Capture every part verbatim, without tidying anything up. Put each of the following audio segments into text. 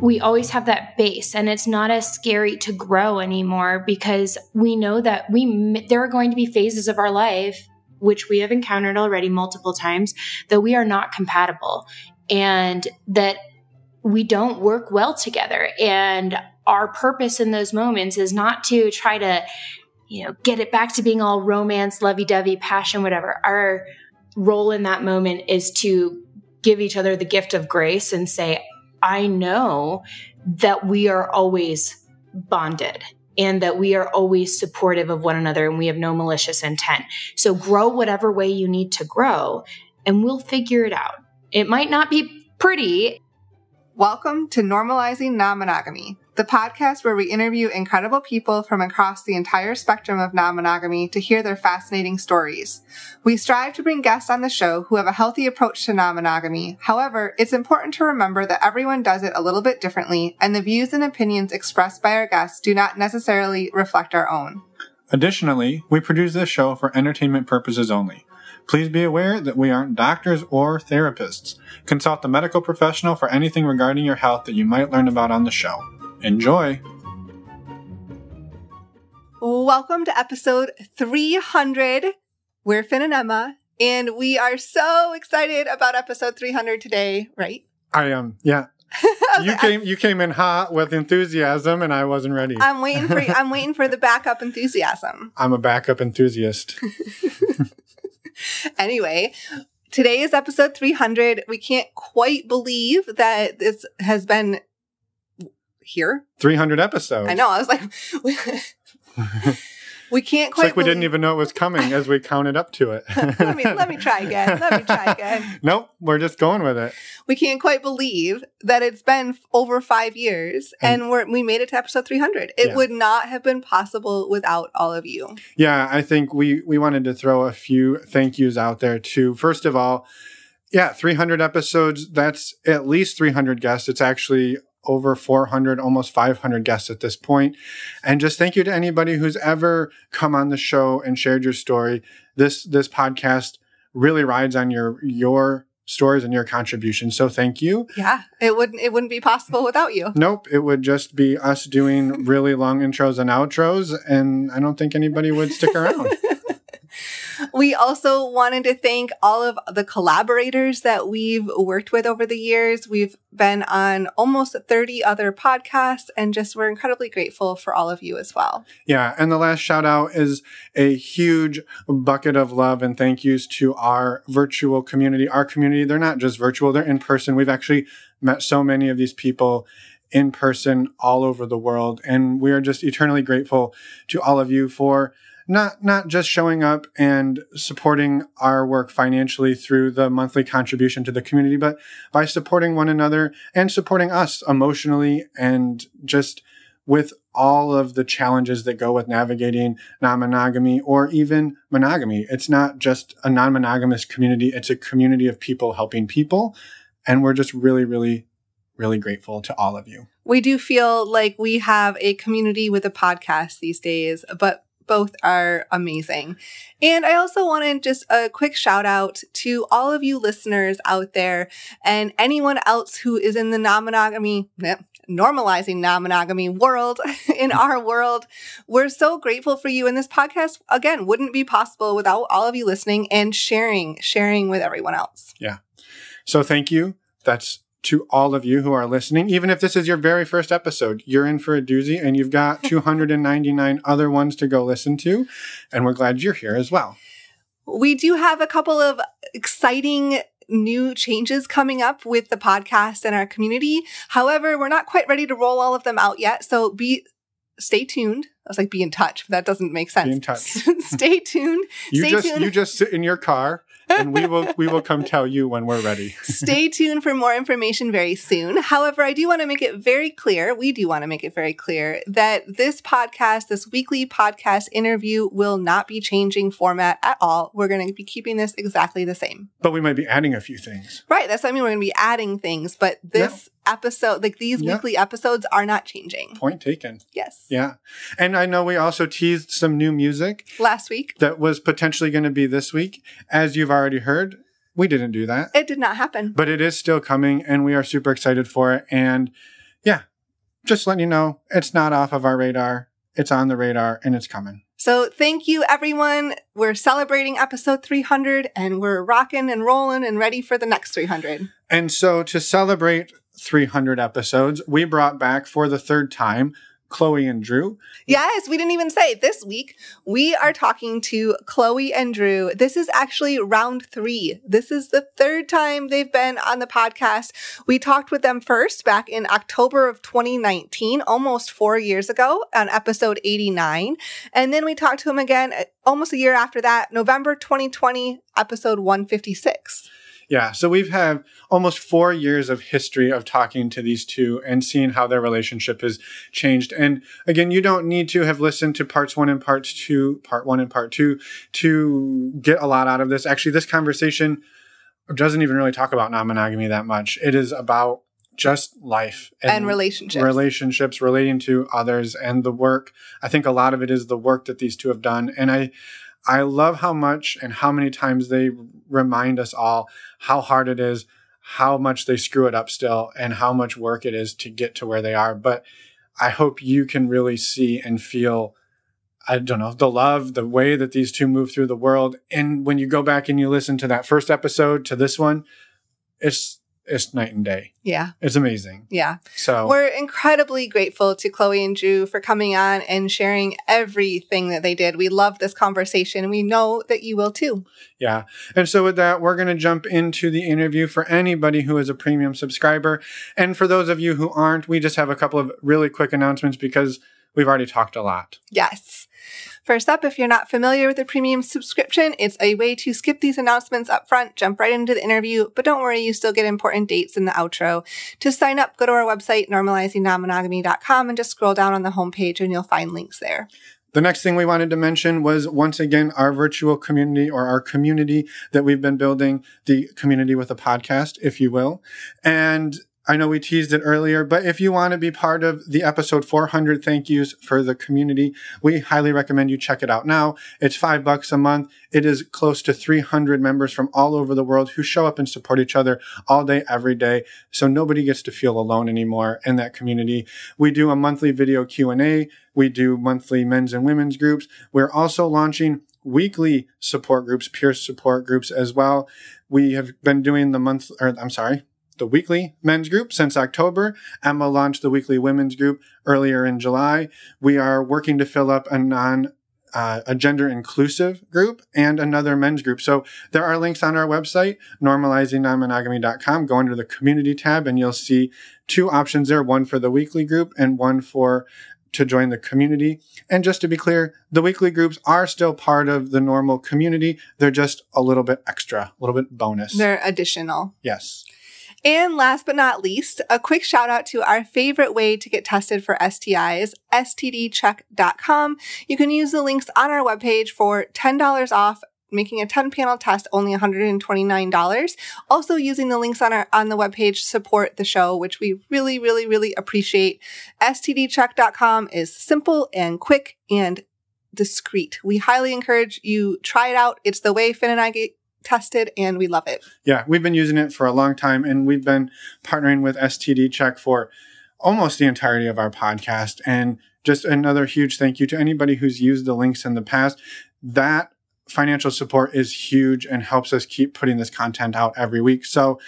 we always have that base, and it's not as scary to grow anymore because we know that we there are going to be phases of our life, which we have encountered already multiple times, that we are not compatible and that we don't work well together. And our purpose in those moments is not to try to, you know, get it back to being all romance, lovey-dovey, passion, whatever. Our role in that moment is to give each other the gift of grace and say, I know that we are always bonded and that we are always supportive of one another and we have no malicious intent. So grow whatever way you need to grow and we'll figure it out. It might not be pretty. Welcome to Normalizing Non-Monogamy, the podcast where we interview incredible people from across the entire spectrum of non-monogamy to hear their fascinating stories. We strive to bring guests on the show who have a healthy approach to non-monogamy. However, it's important to remember that everyone does it a little bit differently, and the views and opinions expressed by our guests do not necessarily reflect our own. Additionally, we produce this show for entertainment purposes only. Please be aware that we aren't doctors or therapists. Consult a medical professional for anything regarding your health that you might learn about on the show. Enjoy! Welcome to episode three hundred. We're Finn and Emma, and we are so excited about episode three hundred today, right? I am, um, yeah. You came you came in hot with enthusiasm, and I wasn't ready. I'm waiting for you. I'm waiting for the backup enthusiasm. I'm a backup enthusiast. Anyway, today is episode three hundred. We can't quite believe that this has been here. three hundred episodes. I know. I was like, we, we can't quite It's like believe- we didn't even know it was coming as we counted up to it. let me let me try again. Let me try again. Nope. We're just going with it. We can't quite believe that it's been over five years and, and we're, we made it to episode three hundred. It yeah. would not have been possible without all of you. Yeah. I think we, we wanted to throw a few thank yous out there too. First of all, yeah, three hundred episodes. That's at least three hundred guests. It's actually over four hundred, almost five hundred guests at this point. And just thank you to anybody who's ever come on the show and shared your story. This this podcast really rides on your your stories and your contributions. So thank you. Yeah, it wouldn't it wouldn't be possible without you. Nope, it would just be us doing really long intros and outros, and I don't think anybody would stick around. We also wanted to thank all of the collaborators that we've worked with over the years. We've been on almost thirty other podcasts, and just we're incredibly grateful for all of you as well. Yeah. And the last shout out is a huge bucket of love and thank yous to our virtual community. Our community, they're not just virtual, they're in person. We've actually met so many of these people in person all over the world. And we are just eternally grateful to all of you for Not not just showing up and supporting our work financially through the monthly contribution to the community, but by supporting one another and supporting us emotionally and just with all of the challenges that go with navigating non-monogamy or even monogamy. It's not just a non-monogamous community. It's a community of people helping people. And we're just really, really, really grateful to all of you. We do feel like we have a community with a podcast these days, but both are amazing. And I also wanted just a quick shout out to all of you listeners out there and anyone else who is in the non-monogamy, normalizing non-monogamy world, in our world. We're so grateful for you. And this podcast, again, wouldn't be possible without all of you listening and sharing, sharing with everyone else. Yeah. So thank you. That's to all of you who are listening. Even if this is your very first episode, you're in for a doozy and you've got two hundred ninety-nine other ones to go listen to. And we're glad you're here as well. We do have a couple of exciting new changes coming up with the podcast and our community. However, we're not quite ready to roll all of them out yet. So be stay tuned. I was like, be in touch, but that doesn't make sense. Be in touch. Stay tuned. You Stay just tuned. You just sit in your car and we will we will come tell you when we're ready. Stay tuned for more information very soon. However, I do want to make it very clear, we do want to make it very clear that this podcast, this weekly podcast interview will not be changing format at all. We're going to be keeping this exactly the same. But we might be adding a few things. Right. That's what I mean. We're going to be adding things, but this yeah. episode, like these yeah. weekly episodes are not changing. Point taken. Yes. Yeah. And I know we also teased some new music last week that was potentially going to be this week. As you've already heard, we didn't do that. It did not happen. But it is still coming, and we are super excited for it. And yeah, just letting you know, it's not off of our radar. It's on the radar and it's coming. So thank you, everyone. We're celebrating episode three hundred and we're rocking and rolling and ready for the next three hundred. And so to celebrate three hundred episodes, we brought back for the third time Chloe and Drew. Yes, we didn't even say this week. We are talking to Chloe and Drew. This is actually round three. This is the third time they've been on the podcast. We talked with them first back in October of twenty nineteen, almost four years ago, on episode eighty-nine. And then we talked to them again almost a year after that, November twenty twenty, episode one fifty-six. Yeah, so we've had almost four years of history of talking to these two and seeing how their relationship has changed. And again, you don't need to have listened to parts one and parts two, part one and part two, to get a lot out of this. Actually, this conversation doesn't even really talk about non-monogamy that much. It is about just life and, and relationships, relationships relating to others and the work. I think a lot of it is the work that these two have done. And I... I love how much and how many times they remind us all how hard it is, how much they screw it up still, and how much work it is to get to where they are. But I hope you can really see and feel, I don't know, the love, the way that these two move through the world. And when you go back and you listen to that first episode to this one, it's It's night and day. Yeah. It's amazing. Yeah. So we're incredibly grateful to Chloe and Drew for coming on and sharing everything that they did. We love this conversation. We know that you will too. Yeah. And so with that, we're going to jump into the interview for anybody who is a premium subscriber. And for those of you who aren't, we just have a couple of really quick announcements because we've already talked a lot. Yes. First up, if you're not familiar with a premium subscription, it's a way to skip these announcements up front, jump right into the interview, but don't worry, you still get important dates in the outro. To sign up, go to our website, normalizing non monogamy dot com, and just scroll down on the homepage and you'll find links there. The next thing we wanted to mention was, once again, our virtual community or our community that we've been building, the community with a podcast, if you will. And I know we teased it earlier, but if you want to be part of the episode four hundred thank yous for the community, we highly recommend you check it out now. It's five bucks a month. It is close to three hundred members from all over the world who show up and support each other all day, every day. So nobody gets to feel alone anymore in that community. We do a monthly video Q and A. We do monthly men's and women's groups. We're also launching weekly support groups, peer support groups as well. We have been doing the month, or I'm sorry, the weekly men's group since October. Emma launched the weekly women's group earlier in July. We are working to fill up a non, uh, a gender inclusive group and another men's group. So there are links on our website, normalizing non monogamy dot com. Go under the community tab and you'll see two options there, one for the weekly group and one for to join the community. And just to be clear, the weekly groups are still part of the normal community. They're just a little bit extra, a little bit bonus. They're additional. Yes. And last but not least, a quick shout out to our favorite way to get tested for S T Is, S T D check dot com. You can use the links on our webpage for ten dollars off, making a ten panel test only one hundred twenty-nine dollars. Also using the links on our on the webpage to support the show, which we really, really, really appreciate. S T D check dot com is simple and quick and discreet. We highly encourage you try it out. It's the way Finn and I get tested and we love it. Yeah, we've been using it for a long time and we've been partnering with S T D Check for almost the entirety of our podcast. And just another huge thank you to anybody who's used the links in the past. That financial support is huge and helps us keep putting this content out every week. So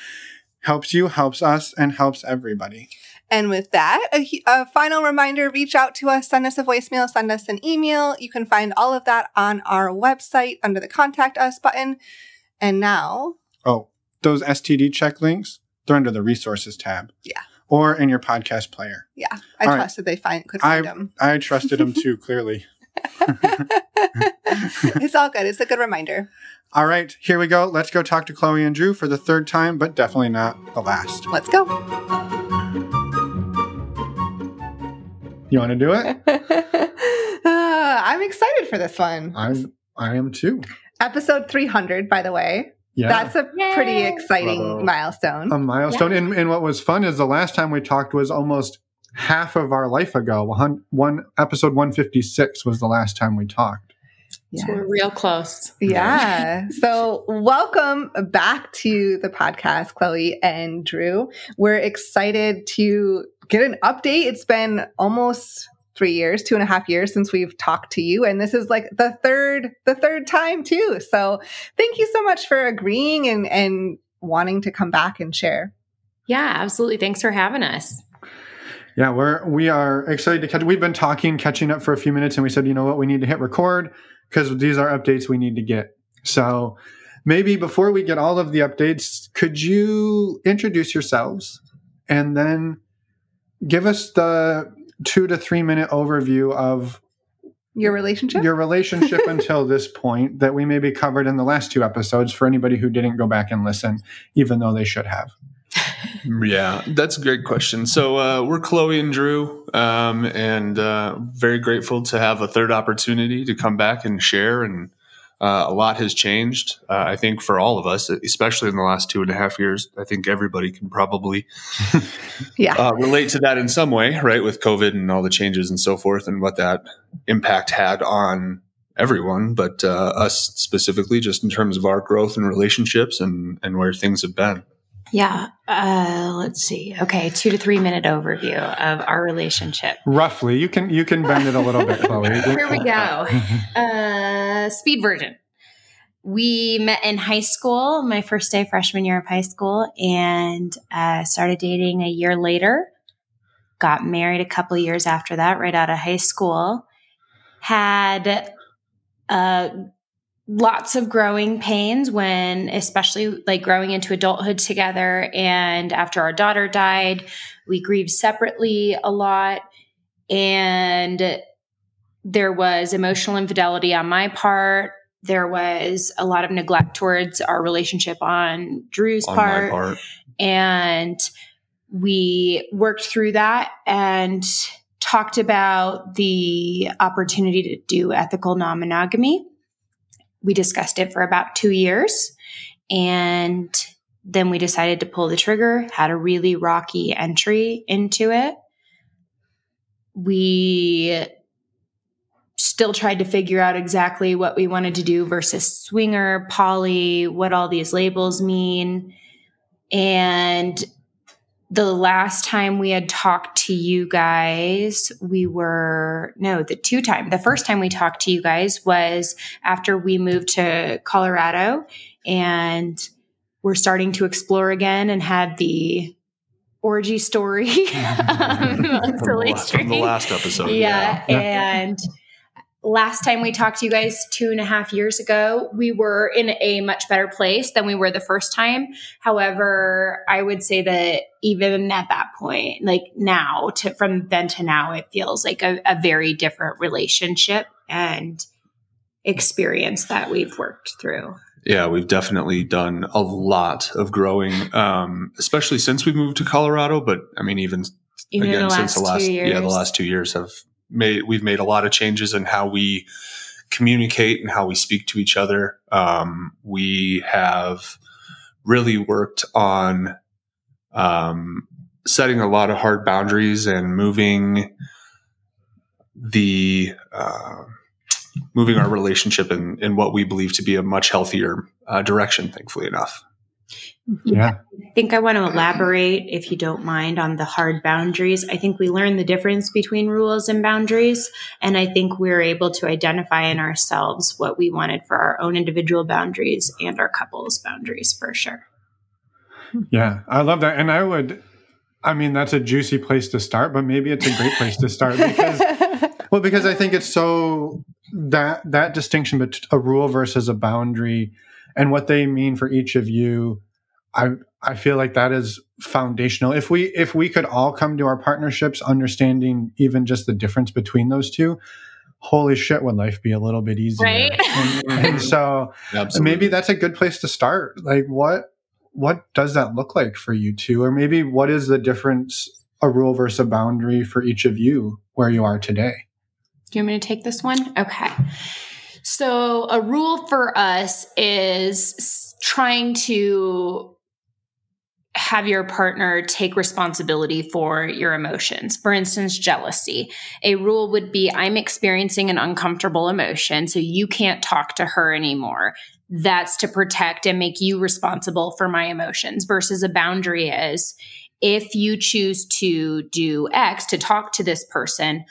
helps you, helps us, and helps everybody. And with that, a, a final reminder, reach out to us, send us a voicemail, send us an email. You can find all of that on our website under the Contact Us button. And now... Oh, those S T D check links, they're under the resources tab. Yeah. Or in your podcast player. Yeah. I All trusted right. they find, could find I, them. I trusted them too, clearly. It's all good. It's a good reminder. All right. Here we go. Let's go talk to Chloe and Drew for the third time, but definitely not the last. Let's go. You want to do it? uh, I'm excited for this one. I'm, I am too. Episode three hundred, by the way. Yeah. That's a Yay. pretty exciting Bravo. milestone. A milestone. Yeah. And, and what was fun is the last time we talked was almost half of our life ago. One, one episode one fifty-six was the last time we talked. Yeah. So we're real close. Yeah. So welcome back to the podcast, Chloe and Drew. We're excited to get an update. It's been almost three years, two and a half years since we've talked to you. And this is like the third, the third time too. So thank you so much for agreeing and, and wanting to come back and share. Yeah, absolutely. Thanks for having us. Yeah, we're, we are excited to catch. We've been talking, catching up for a few minutes, and we said, you know what, we need to hit record because these are updates we need to get. So maybe before we get all of the updates, could you introduce yourselves and then give us the two to three minute overview of your relationship, your relationship until this point that we maybe covered in the last two episodes for anybody who didn't go back and listen, even though they should have. Yeah, that's a great question. So uh, we're Chloe and Drew, um, and uh, very grateful to have a third opportunity to come back and share. And uh, a lot has changed, uh, I think, for all of us, especially in the last two and a half years. I think everybody can probably yeah. uh, relate to that in some way, right, with COVID and all the changes and so forth and what that impact had on everyone, but uh, us specifically, just in terms of our growth and relationships and, and where things have been. Yeah. Uh, let's see. Okay. Two to three minute overview of our relationship. Roughly. You can, you can bend it a little bit, Chloe. Here we go. Uh, speed version. We met in high school, my first day freshman year of high school, and uh, started dating a year later. Got married a couple of years after that, right out of high school. Had uh lots of growing pains when, especially like growing into adulthood together. And after our daughter died, we grieved separately a lot. And there was emotional infidelity on my part. There was a lot of neglect towards our relationship on Drew's on part. part. And we worked through that and talked about the opportunity to do ethical non-monogamy. We discussed it for about two years, and then we decided to pull the trigger, had a really rocky entry into it. We still tried to figure out exactly what we wanted to do versus swinger, poly, what all these labels mean. And the last time we had talked to you guys, we were, no, the two time, the first time we talked to you guys was after we moved to Colorado and we're starting to explore again and had the orgy story um, on Silly String. From the last episode. Yeah. yeah. And last time we talked to you guys two and a half years ago, we were in a much better place than we were the first time. However, I would say that even at that point, like now, to, from then to now, it feels like a, a very different relationship and experience that we've worked through. Yeah, we've definitely done a lot of growing, um, especially since we moved to Colorado. But I mean, even, even again, the since the last, yeah, the last two years have made, we've made a lot of changes in how we communicate and how we speak to each other. Um, we have really worked on Um, setting a lot of hard boundaries and moving the uh, moving our relationship in, in what we believe to be a much healthier uh, direction, thankfully enough. Yeah. I think I want to elaborate, if you don't mind, on the hard boundaries. I think we learned the difference between rules and boundaries, and I think we were able to identify in ourselves what we wanted for our own individual boundaries and our couple's boundaries for sure. Yeah, I love that. And I would, I mean, that's a juicy place to start, but maybe it's a great place to start because, well, because I think it's so that, that distinction between a rule versus a boundary and what they mean for each of you, I, I feel like that is foundational. If we, if we could all come to our partnerships understanding even just the difference between those two, holy shit, would life be a little bit easier. Right? And, and so absolutely. Maybe that's a good place to start. Like what, What does that look like for you two? Or maybe what is the difference, a rule versus a boundary for each of you where you are today? Do you want me to take this one? Okay. So a rule for us is trying to have your partner take responsibility for your emotions. For instance, jealousy. A rule would be, I'm experiencing an uncomfortable emotion, so you can't talk to her anymore. That's to protect and make you responsible for my emotions. Versus a boundary is, if you choose to do X, to talk to this person,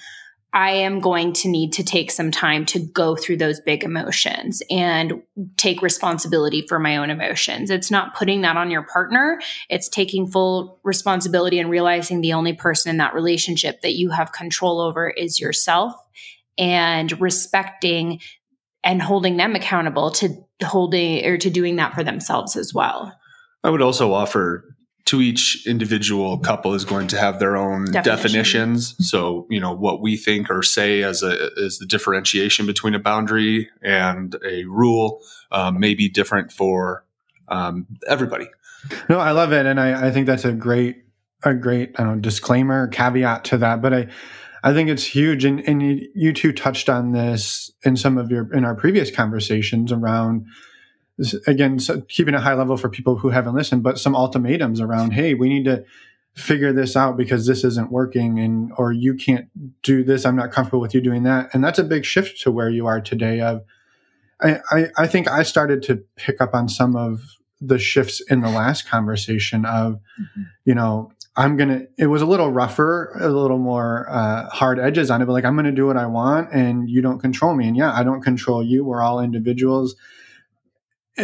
I am going to need to take some time to go through those big emotions and take responsibility for my own emotions. It's not putting that on your partner. It's taking full responsibility and realizing the only person in that relationship that you have control over is yourself, and respecting and holding them accountable to holding or to doing that for themselves as well. I would also offer to each individual couple is going to have their own definition. definitions. So, you know, what we think or say as a as the differentiation between a boundary and a rule um, may be different for um, everybody. No, I love it, and I, I think that's a great a great I don't know, disclaimer, caveat to that. But I I think it's huge, and and you, you two touched on this in some of your in our previous conversations around. Again, so keeping it high level for people who haven't listened, but some ultimatums around, hey, we need to figure this out because this isn't working, and or you can't do this. I'm not comfortable with you doing that. And that's a big shift to where you are today. Of, I, I, I think I started to pick up on some of the shifts in the last conversation of, mm-hmm. you know, I'm going to, it was a little rougher, a little more uh, hard edges on it, but like, I'm going to do what I want and you don't control me. And yeah, I don't control you. We're all individuals.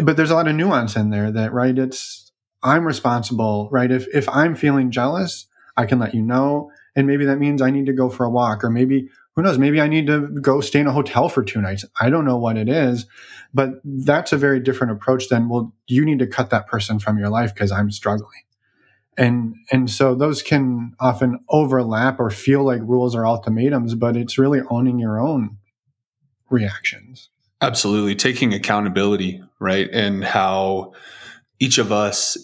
But there's a lot of nuance in there that, right, it's, I'm responsible, right? If if I'm feeling jealous, I can let you know. And maybe that means I need to go for a walk, or maybe, who knows, maybe I need to go stay in a hotel for two nights. I don't know what it is, but that's a very different approach than, well, you need to cut that person from your life because I'm struggling. And and so those can often overlap or feel like rules or ultimatums, but it's really owning your own reactions. Absolutely. Taking accountability, right? And how each of us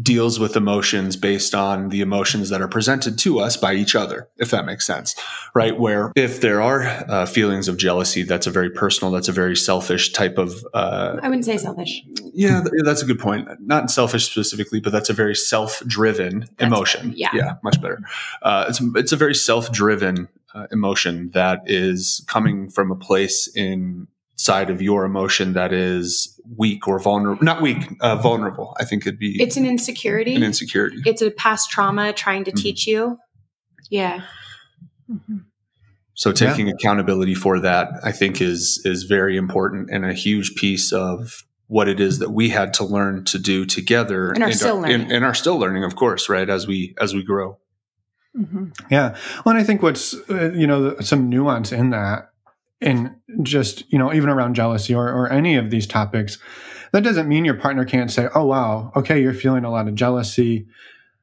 deals with emotions based on the emotions that are presented to us by each other, if that makes sense, right? Where if there are uh, feelings of jealousy, that's a very personal, that's a very selfish type of... Uh, I wouldn't say selfish. Yeah, th- that's a good point. Not selfish specifically, but that's a very self-driven that's emotion. Right. Yeah. Yeah, much better. Uh, it's, it's a very self-driven uh, emotion that is coming from a place in... side of your emotion that is weak or vulnerable, not weak, uh, vulnerable. I think it'd be, it's an insecurity, an insecurity. It's a past trauma trying to mm-hmm. teach you. Yeah. Mm-hmm. So taking yeah. accountability for that, I think is, is very important and a huge piece of what it is that we had to learn to do together and are and still are, learning and, and are still learning, of course, right. As we, as we grow. Mm-hmm. Yeah. Well, and I think what's, uh, you know, some nuance in that, and just, you know, even around jealousy or, or any of these topics, that doesn't mean your partner can't say, oh, wow, okay, you're feeling a lot of jealousy.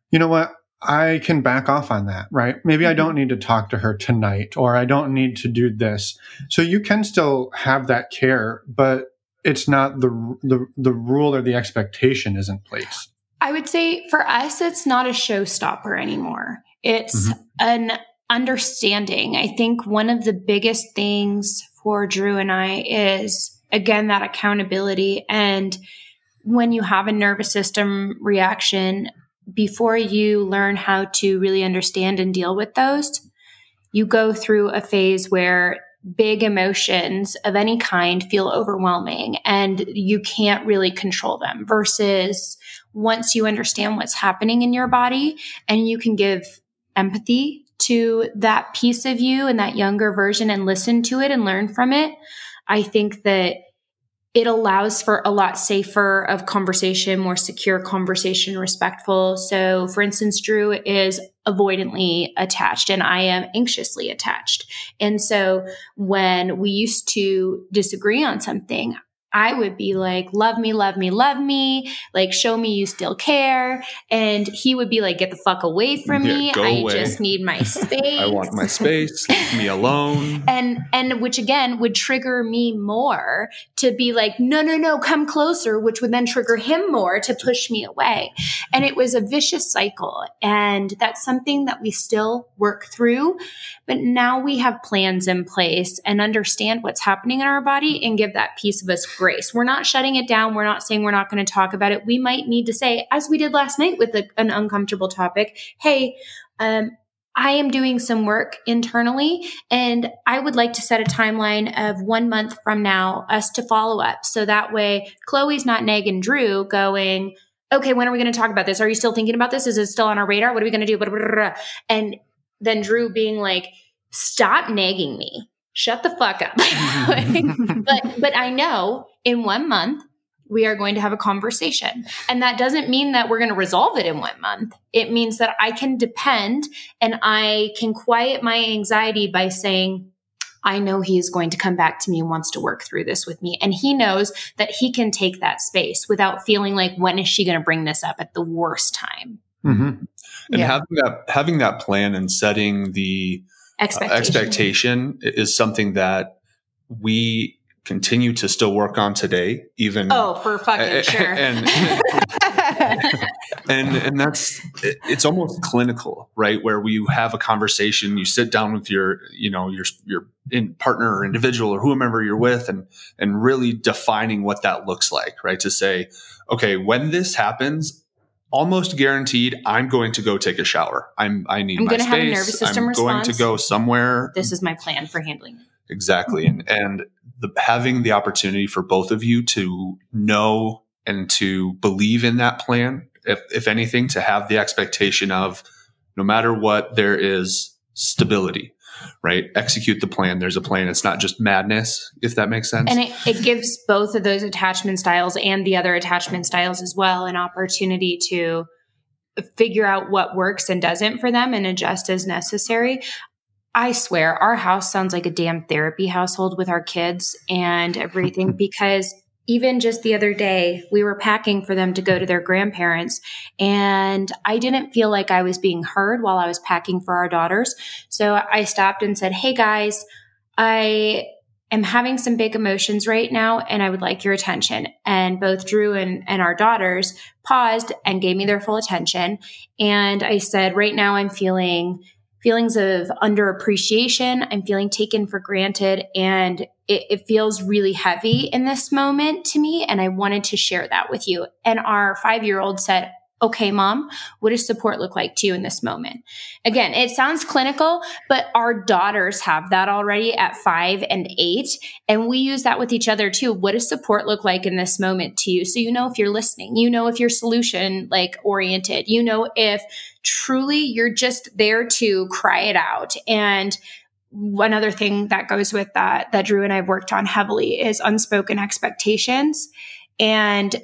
You know what? I can back off on that, right? Maybe I don't need to talk to her tonight, or I don't need to do this. So you can still have that care, but it's not the the, the rule or the expectation is in place. I would say for us, it's not a showstopper anymore. It's mm-hmm. an... understanding. I think one of the biggest things for Drew and I is, again, that accountability. And when you have a nervous system reaction, before you learn how to really understand and deal with those, you go through a phase where big emotions of any kind feel overwhelming and you can't really control them, versus once you understand what's happening in your body and you can give empathy to that piece of you and that younger version and listen to it and learn from it, I think that it allows for a lot safer of conversation, more secure conversation, respectful. So for instance, Drew is avoidantly attached and I am anxiously attached. And so when we used to disagree on something, I would be like, love me, love me, love me. Like, show me you still care. And he would be like, get the fuck away from yeah, me. Go I away. Just need my space. I want my space. Leave me alone. And, and which again would trigger me more to be like, no, no, no, come closer, which would then trigger him more to push me away. And it was a vicious cycle. And that's something that we still work through. But now we have plans in place and understand what's happening in our body and give that piece of us grace. We're not shutting it down. We're not saying we're not going to talk about it. We might need to say, as we did last night with a, an uncomfortable topic, hey, um, I am doing some work internally and I would like to set a timeline of one month from now us to follow up. So that way Chloe's not nagging Drew going, okay, when are we going to talk about this? Are you still thinking about this? Is it still on our radar? What are we going to do? And then Drew being like, stop nagging me. Shut the fuck up. like, but but I know in one month, we are going to have a conversation. And that doesn't mean that we're going to resolve it in one month. It means that I can depend and I can quiet my anxiety by saying, I know he is going to come back to me and wants to work through this with me. And he knows that he can take that space without feeling like, when is she going to bring this up at the worst time? Mm-hmm. And yeah. having that, having that plan and setting the expectation. Uh, expectation is something that we continue to still work on today, even. Oh, for fucking uh, sure. And, and, and that's, it's almost clinical, right? Where you have a conversation, you sit down with your, you know, your, your in partner or individual or whomever you're with, and, and really defining what that looks like, right? To say, okay, when this happens, almost guaranteed, I'm going to go take a shower. I'm, I need I'm my space. I'm going to have a nervous system I'm response. I'm going to go somewhere. This is my plan for handling it. Exactly. And, and the, having the opportunity for both of you to know and to believe in that plan, if, if anything, to have the expectation of no matter what, there is stability, right? Execute the plan. There's a plan. It's not just madness, if that makes sense. And it, it gives both of those attachment styles and the other attachment styles as well an opportunity to figure out what works and doesn't for them and adjust as necessary. I swear our house sounds like a damn therapy household with our kids and everything, because even just the other day we were packing for them to go to their grandparents, and I didn't feel like I was being heard while I was packing for our daughters. So I stopped and said, hey guys, I am having some big emotions right now and I would like your attention. And both Drew and, and our daughters paused and gave me their full attention. And I said, right now I'm feeling feelings of underappreciation. I'm feeling taken for granted, and it, it feels really heavy in this moment to me. And I wanted to share that with you. And our five-year-old said, okay, mom, what does support look like to you in this moment? Again, it sounds clinical, but our daughters have that already at five and eight. And we use that with each other too. What does support look like in this moment to you? So you know if you're listening, you know if you're solution like oriented, you know if truly you're just there to cry it out. And one other thing that goes with that, that Drew and I have worked on heavily, is unspoken expectations. And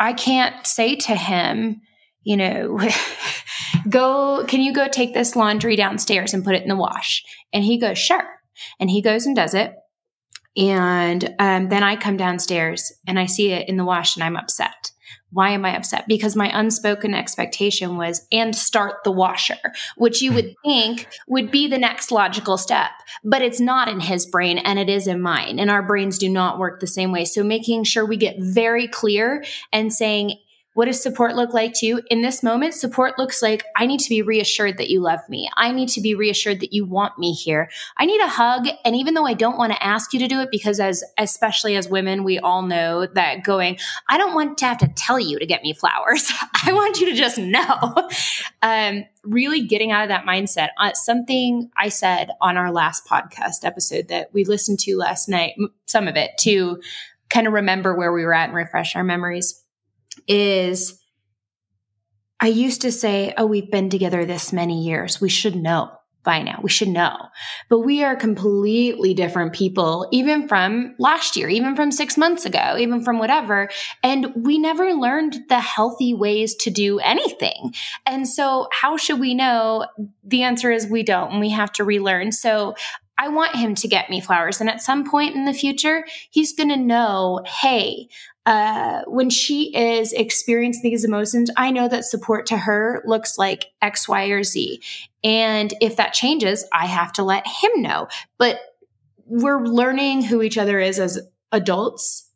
I can't say to him, you know, go, can you go take this laundry downstairs and put it in the wash? And he goes, sure. And he goes and does it. And um, then I come downstairs and I see it in the wash and I'm upset. Why am I upset? Because my unspoken expectation was, and start the washer, which you would think would be the next logical step, but it's not in his brain and it is in mine. And our brains do not work the same way. So making sure we get very clear and saying, what does support look like to you in this moment? Support looks like, I need to be reassured that you love me. I need to be reassured that you want me here. I need a hug. And even though I don't want to ask you to do it, because as, especially as women, we all know that going, I don't want to have to tell you to get me flowers. I want you to just know. Um, really getting out of that mindset. Uh, something I said on our last podcast episode that we listened to last night, some of it to kind of remember where we were at and refresh our memories, is I used to say, oh, we've been together this many years. We should know by now. We should know. But we are completely different people, even from last year, even from six months ago, even from whatever. And we never learned the healthy ways to do anything. And so how should we know? The answer is we don't, and we have to relearn. So I want him to get me flowers. And at some point in the future, he's going to know, hey, Uh, when she is experiencing these emotions, I know that support to her looks like X, Y, or Z. And if that changes, I have to let him know. But we're learning who each other is as adults.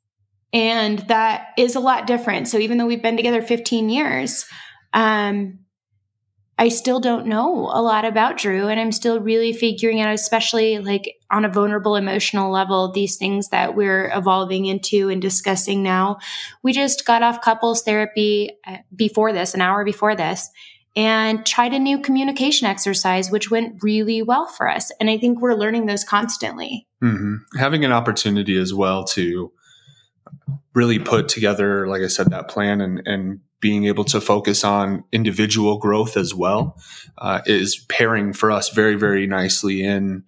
And that is a lot different. So even though we've been together fifteen years, um, I still don't know a lot about Drew, and I'm still really figuring out, especially like on a vulnerable emotional level, these things that we're evolving into and discussing now. We just got off couples therapy before this, an hour before this, and tried a new communication exercise, which went really well for us. And I think we're learning those constantly. Mm-hmm. Having an opportunity as well to really put together, like I said, that plan and, and being able to focus on individual growth as well uh, is pairing for us very, very nicely in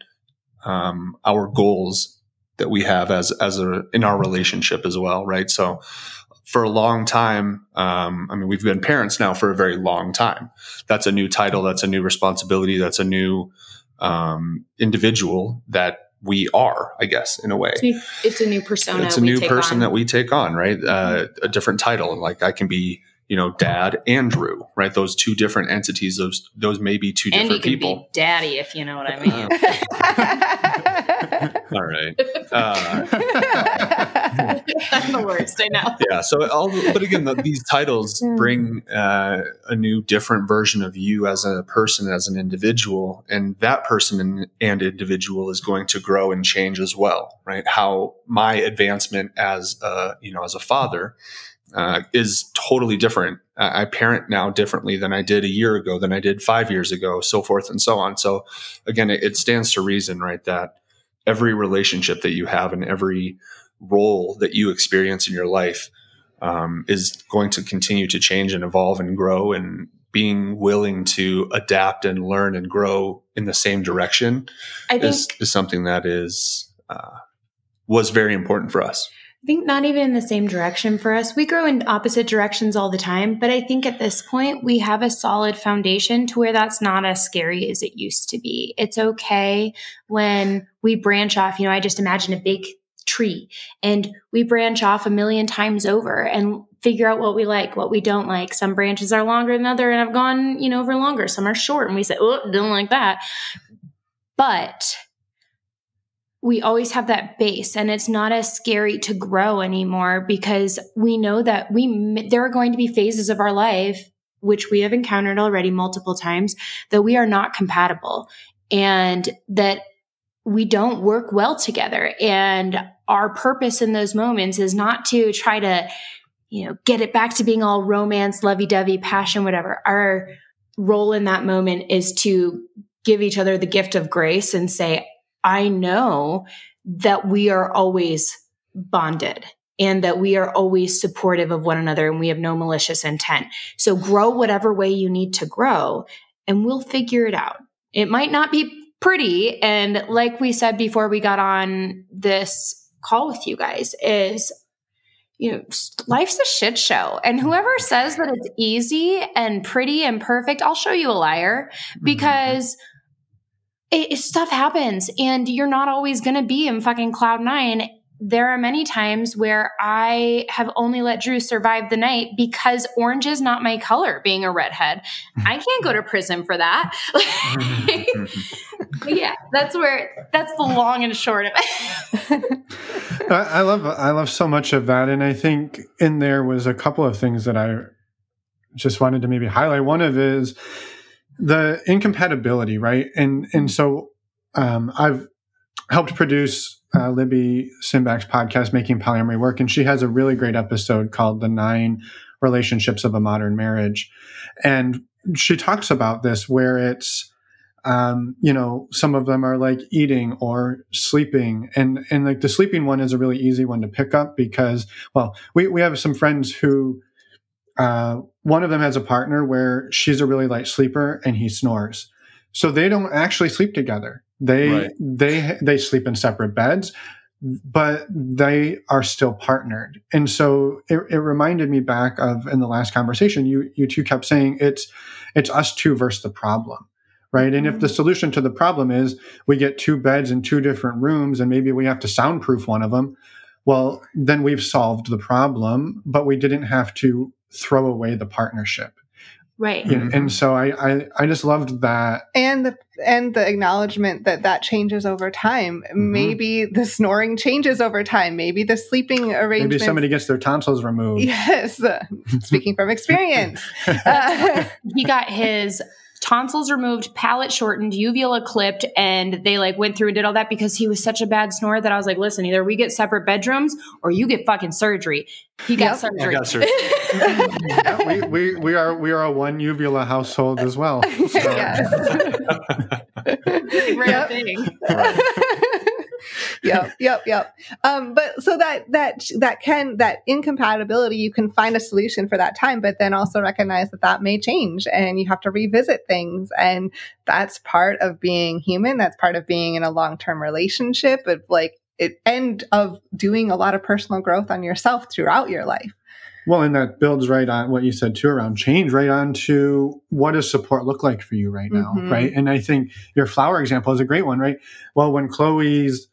um, our goals that we have as, as a, in our relationship as well. Right. So for a long time, um, I mean, we've been parents now for a very long time. That's a new title. That's a new responsibility. That's a new um, individual that we are, I guess, in a way. It's, new, it's a new persona. It's a new person on. that we take on, right? Uh, a different title. Like I can be, you know, Dad and Drew, right? Those two different entities. Those those may be two and different people. And you can be Daddy, if you know what I mean. All right. Uh, That's the worst, I know. Yeah. So, all, but again, the, these titles bring uh, a new, different version of you as a person, as an individual, and that person and, and individual is going to grow and change as well, right? How my advancement as a, you know, as a father. Uh, is totally different. Uh, I parent now differently than I did a year ago, than I did five years ago, so forth and so on. So again, it, it stands to reason, right, that every relationship that you have and every role that you experience in your life um, is going to continue to change and evolve and grow, and being willing to adapt and learn and grow in the same direction I think is, is something that is uh, was very important for us. I think not even in the same direction for us. We grow in opposite directions all the time, but I think at this point we have a solid foundation to where that's not as scary as it used to be. It's okay when we branch off. You know, I just imagine a big tree and we branch off a million times over and figure out what we like, what we don't like. Some branches are longer than other and have gone, you know, over longer. Some are short and we say, oh, don't like that. But we always have that base, and it's not as scary to grow anymore because we know that we there are going to be phases of our life, which we have encountered already multiple times, that we are not compatible and that we don't work well together. And our purpose in those moments is not to try to, you know, get it back to being all romance, lovey-dovey, passion, whatever. Our role in that moment is to give each other the gift of grace and say, I know that we are always bonded and that we are always supportive of one another and we have no malicious intent. So grow whatever way you need to grow and we'll figure it out. It might not be pretty. And like we said before we got on this call with you guys is, you know, life's a shit show. And whoever says that it's easy and pretty and perfect, I'll show you a liar because mm-hmm. It, stuff happens and you're not always going to be in fucking cloud nine. There are many times where I have only let Drew survive the night because orange is not my color, being a redhead. I can't go to prison for that. But yeah, that's where, that's the long and short of it. I, I love, I love so much of that. And I think in there was a couple of things that I just wanted to maybe highlight. One of is the incompatibility, right? And and so um, I've helped produce uh, Libby Simback's podcast, Making Polyamory Work, and she has a really great episode called The Nine Relationships of a Modern Marriage. And she talks about this where it's, um, you know, some of them are like eating or sleeping. And and like the sleeping one is a really easy one to pick up because, well, we, we have some friends who Uh, one of them has a partner where she's a really light sleeper and he snores. So they don't actually sleep together. They, right. they, they sleep in separate beds, but they are still partnered. And so it, it reminded me back of in the last conversation, you, you two kept saying it's, it's us two versus the problem. Right. And if the solution to the problem is we get two beds in two different rooms and maybe we have to soundproof one of them, well, then we've solved the problem, but we didn't have to throw away the partnership. Right. You know, and so I, I, I just loved that. And the, and the acknowledgement that that changes over time. Mm-hmm. Maybe the snoring changes over time. Maybe the sleeping arrangements. Maybe somebody gets their tonsils removed. Yes. Uh, speaking from experience. Uh, he got his tonsils removed, palate shortened, uvula clipped, and they like went through and did all that because he was such a bad snorer that I was like, listen, either we get separate bedrooms or you get fucking surgery. He got yep. surgery. I got surgery. yeah, we, we, we are we are a one uvula household as well. So. Yes. Rare yep. thing. Right. Yep, yep, yep. Um, but so that that that can that incompatibility, you can find a solution for that time, but then also recognize that that may change, and you have to revisit things, and that's part of being human. That's part of being in a long-term relationship, of like it end of doing a lot of personal growth on yourself throughout your life. Well, and that builds right on what you said too around change, right on to what does support look like for you right now, mm-hmm. right? And I think your flower example is a great one, right? Well, when Chloe's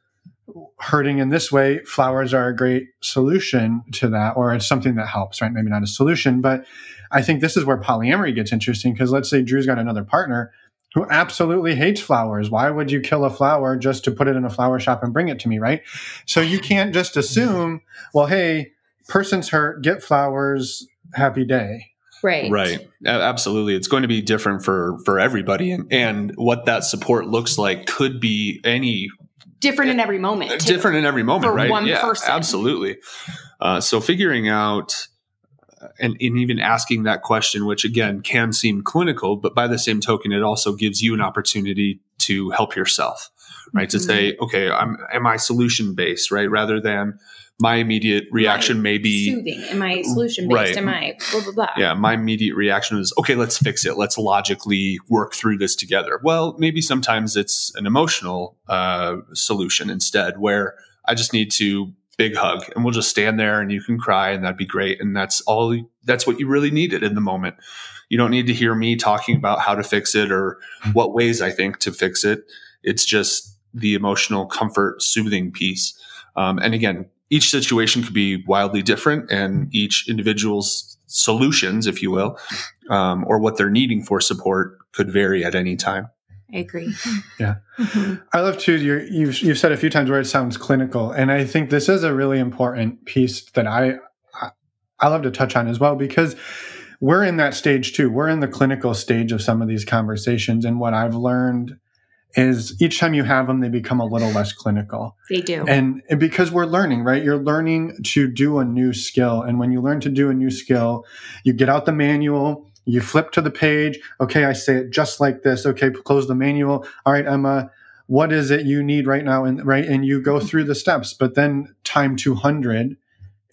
hurting in this way, flowers are a great solution to that, or it's something that helps, right? Maybe not a solution, but I think this is where polyamory gets interesting, because let's say Drew's got another partner who absolutely hates flowers. Why would you kill a flower just to put it in a flower shop and bring it to me, right? So you can't just assume, well, hey, person's hurt, get flowers, happy day. Right. Right. Absolutely. It's going to be different for, for everybody. And, and what that support looks like could be any different in every moment, too. Different in every moment, for right? One yeah, person. Absolutely. Uh, so figuring out and, and even asking that question, which again can seem clinical, but by the same token, it also gives you an opportunity to help yourself, right? Mm-hmm. To say, okay, I'm, am I solution based, right? Rather than, my immediate reaction right. may be soothing. Am I solution based? Right. Am I blah, blah, blah? Yeah. My immediate reaction is, okay, let's fix it. Let's logically work through this together. Well, maybe sometimes it's an emotional uh, solution instead, where I just need to big hug and we'll just stand there and you can cry and that'd be great. And that's all, that's what you really needed in the moment. You don't need to hear me talking about how to fix it or what ways I think to fix it. It's just the emotional comfort, soothing piece. Um, and again, each situation could be wildly different, and each individual's solutions, if you will, um, or what they're needing for support could vary at any time. I agree. Yeah. Mm-hmm. I love too, you're, you've, you've said a few times where it sounds clinical. And I think this is a really important piece that I, I, I love to touch on as well, because we're in that stage too. We're in the clinical stage of some of these conversations. And what I've learned is each time you have them, they become a little less clinical. They do. And, and because we're learning, right? You're learning to do a new skill. And when you learn to do a new skill, you get out the manual, you flip to the page. Okay, I say it just like this. Okay, close the manual. All right, Emma, what is it you need right now? And right, and you go through the steps. But then time two hundred,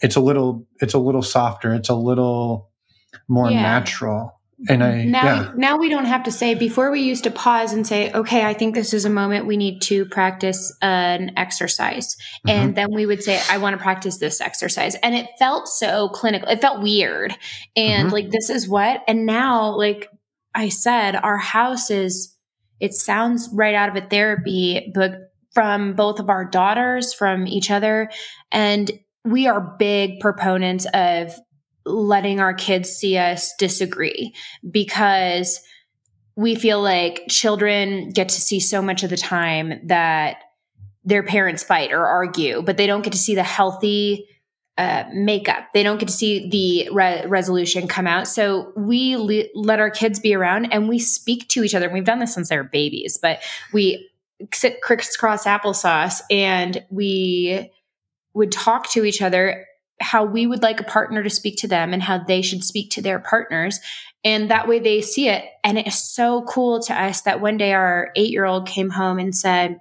it's a little, it's a little softer. It's a little more yeah. natural. And I, now, yeah. now we don't have to say, before we used to pause and say, okay, I think this is a moment we need to practice an exercise. Mm-hmm. And then we would say, I want to practice this exercise. And it felt so clinical. It felt weird. And mm-hmm. like, this is what, and now, like I said, our house is, it sounds right out of a therapy book from both of our daughters, from each other. And we are big proponents of letting our kids see us disagree, because we feel like children get to see so much of the time that their parents fight or argue, but they don't get to see the healthy uh, makeup. They don't get to see the re- resolution come out. So we le- let our kids be around and we speak to each other. We've done this since they were babies, but we sit crisscross applesauce and we would talk to each other how we would like a partner to speak to them and how they should speak to their partners. And that way they see it. And it is so cool to us that one day our eight-year-old came home and said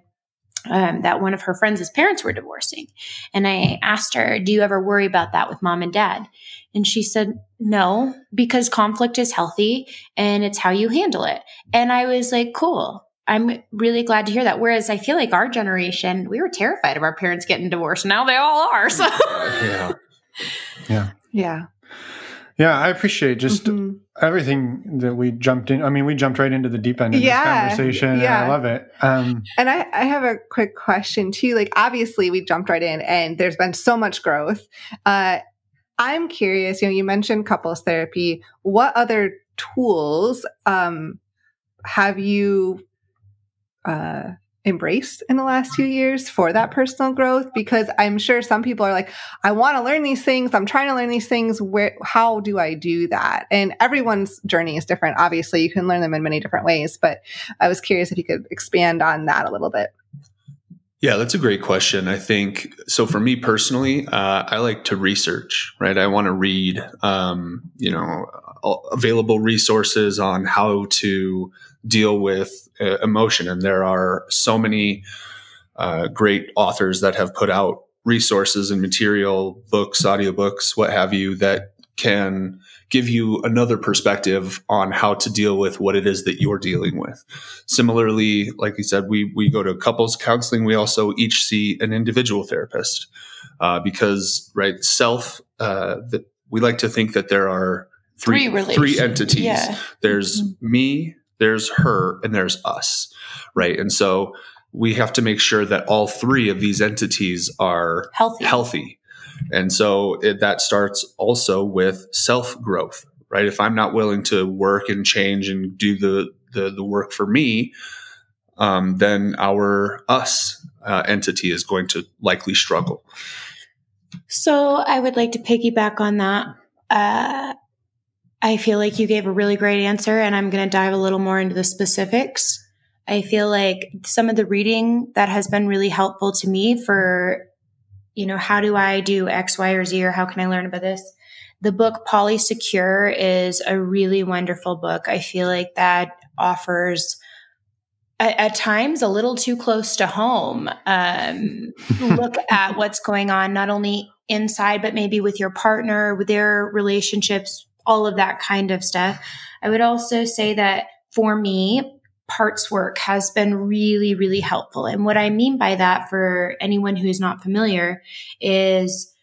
um, that one of her friends' his parents were divorcing. And I asked her, do you ever worry about that with mom and dad? And she said, no, because conflict is healthy and it's how you handle it. And I was like, cool. I'm really glad to hear that. Whereas I feel like our generation, we were terrified of our parents getting divorced. Now they all are. So. Yeah. Yeah. Yeah. Yeah. I appreciate just mm-hmm. everything that we jumped in. I mean, we jumped right into the deep end of yeah. this conversation. Yeah. And I love it. Um, and I, I have a quick question too. Like, obviously we jumped right in and there's been so much growth. Uh, I'm curious, you know, you mentioned couples therapy. What other tools um, have you uh, embraced in the last few years for that personal growth? Because I'm sure some people are like, I want to learn these things. I'm trying to learn these things. Where, how do I do that? And everyone's journey is different. Obviously you can learn them in many different ways, but I was curious if you could expand on that a little bit. Yeah, that's a great question. I think, so for me personally, uh, I like to research, right? I want to read, um, you know, available resources on how to deal with uh, emotion. And there are so many uh, great authors that have put out resources and material, books, audiobooks, what have you, that can give you another perspective on how to deal with what it is that you're dealing with. Similarly, like you said, we we go to couples counseling. We also each see an individual therapist uh, because, right, self, uh, the, we like to think that there are three, three, three entities. Yeah. There's mm-hmm. me, there's her, and there's us, right? And so we have to make sure that all three of these entities are healthy. healthy. And so it, that starts also with self-growth, right? If I'm not willing to work and change and do the the, the work for me, um, then our us uh, entity is going to likely struggle. So I would like to piggyback on that. Uh, I feel like you gave a really great answer, and I'm going to dive a little more into the specifics. I feel like some of the reading that has been really helpful to me for, you know, how do I do X, Y, or Z, or how can I learn about this? The book Polysecure is a really wonderful book. I feel like that offers at, at times a little too close to home. Um, look at what's going on, not only inside, but maybe with your partner, with their relationships, all of that kind of stuff. I would also say that for me, Parts Work has been really, really helpful. And what I mean by that, for anyone who is not familiar, is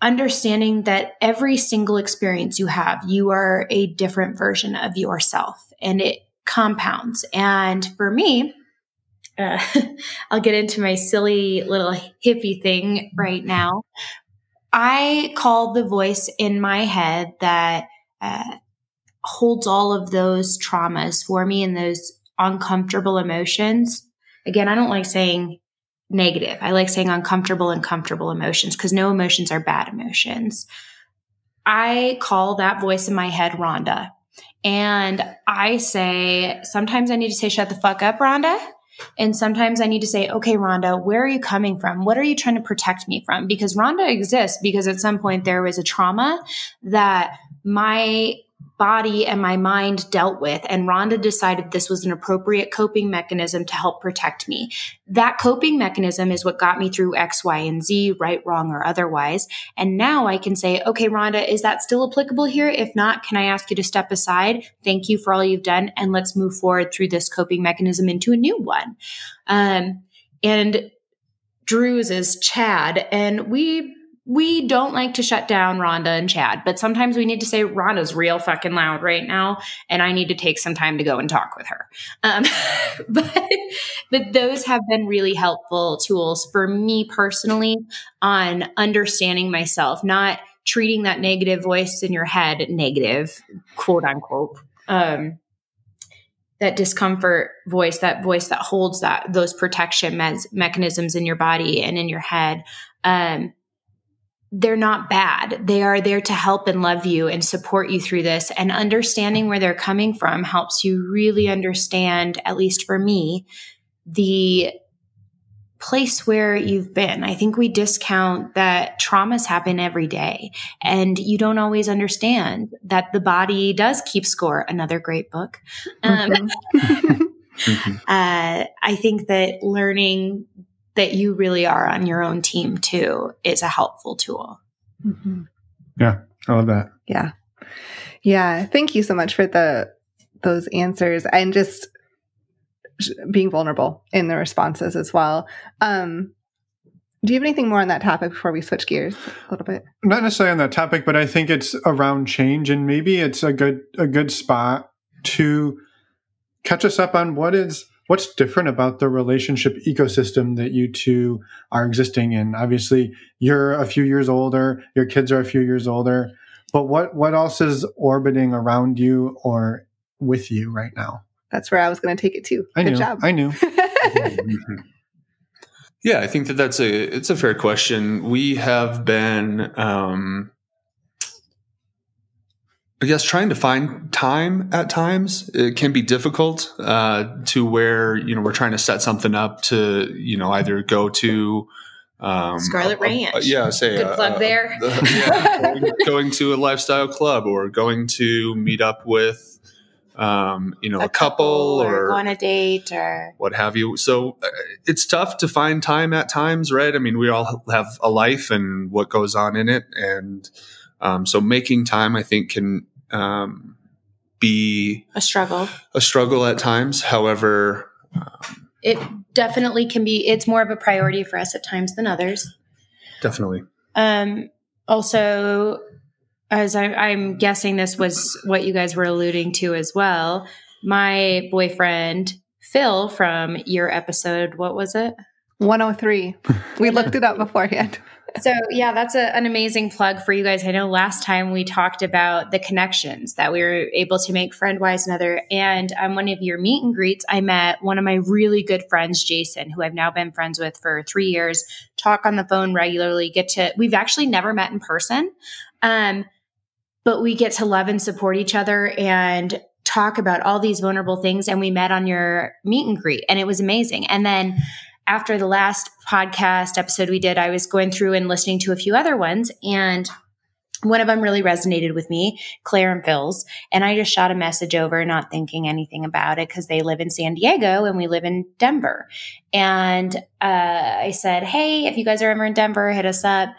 understanding that every single experience you have, you are a different version of yourself, and it compounds. And for me, uh, I'll get into my silly little hippie thing right now. I call the voice in my head that uh, holds all of those traumas for me and those uncomfortable emotions. Again, I don't like saying negative. I like saying uncomfortable and comfortable emotions, because no emotions are bad emotions. I call that voice in my head Rhonda. And I say, sometimes I need to say, shut the fuck up, Rhonda. And sometimes I need to say, okay, Rhonda, where are you coming from? What are you trying to protect me from? Because Rhonda exists because at some point there was a trauma that my body and my mind dealt with, and Rhonda decided this was an appropriate coping mechanism to help protect me. That coping mechanism is what got me through X, Y, and Z, right, wrong, or otherwise. And now I can say, okay, Rhonda, is that still applicable here? If not, can I ask you to step aside? Thank you for all you've done, and let's move forward through this coping mechanism into a new one. Um, and Drew's is Chad, and we We don't like to shut down Rhonda and Chad, but sometimes we need to say, Rhonda's real fucking loud right now, and I need to take some time to go and talk with her. Um, but, but those have been really helpful tools for me personally on understanding myself, not treating that negative voice in your head, negative, quote unquote, um, that discomfort voice, that voice that holds that those protection me- mechanisms in your body and in your head. Um, They're not bad. They are there to help and love you and support you through this. And understanding where they're coming from helps you really understand, at least for me, the place where you've been. I think we discount that traumas happen every day, and you don't always understand that the body does keep score. Another great book. Um, mm-hmm. uh, I think that learning that you really are on your own team too is a helpful tool. Mm-hmm. Yeah. I love that. Yeah. Yeah. Thank you so much for the, those answers, and just being vulnerable in the responses as well. Um, do you have anything more on that topic before we switch gears a little bit? Not necessarily on that topic, but I think it's around change, and maybe it's a good, a good spot to catch us up on what is, what's different about the relationship ecosystem that you two are existing in? Obviously, you're a few years older, your kids are a few years older, but what, what else is orbiting around you or with you right now? That's where I was going to take it to. I Good knew, job. I knew. Yeah, I think that that's a, it's a fair question. We have been, um, I guess, trying to find time at times. It can be difficult uh, to where, you know, we're trying to set something up to, you know, either go to um, Scarlet Ranch. A, a, yeah. Say Good a, plug a, there. A, yeah, going to a lifestyle club, or going to meet up with um, you know, a, a couple, couple or, or go on a date or what have you. So uh, it's tough to find time at times, right? I mean, we all have a life and what goes on in it. And um, so making time, I think, can um, be a struggle, a struggle at times. However, um, it definitely can be, it's more of a priority for us at times than others. Definitely. Um, also, as I, I'm guessing this was what you guys were alluding to as well, my boyfriend, Phil, from your episode, what was it? one oh three. We looked it up beforehand. So, yeah, that's a, an amazing plug for you guys. I know last time we talked about the connections that we were able to make friend-wise and other. And on one of your meet and greets, I met one of my really good friends, Jason, who I've now been friends with for three years, talk on the phone regularly, get to – we've actually never met in person, um, but we get to love and support each other and talk about all these vulnerable things. And we met on your meet and greet, and it was amazing. And then – after the last podcast episode we did, I was going through and listening to a few other ones, and one of them really resonated with me, Claire and Phil's. And I just shot a message over, not thinking anything about it because they live in San Diego and we live in Denver. And uh, I said, hey, if you guys are ever in Denver, hit us up.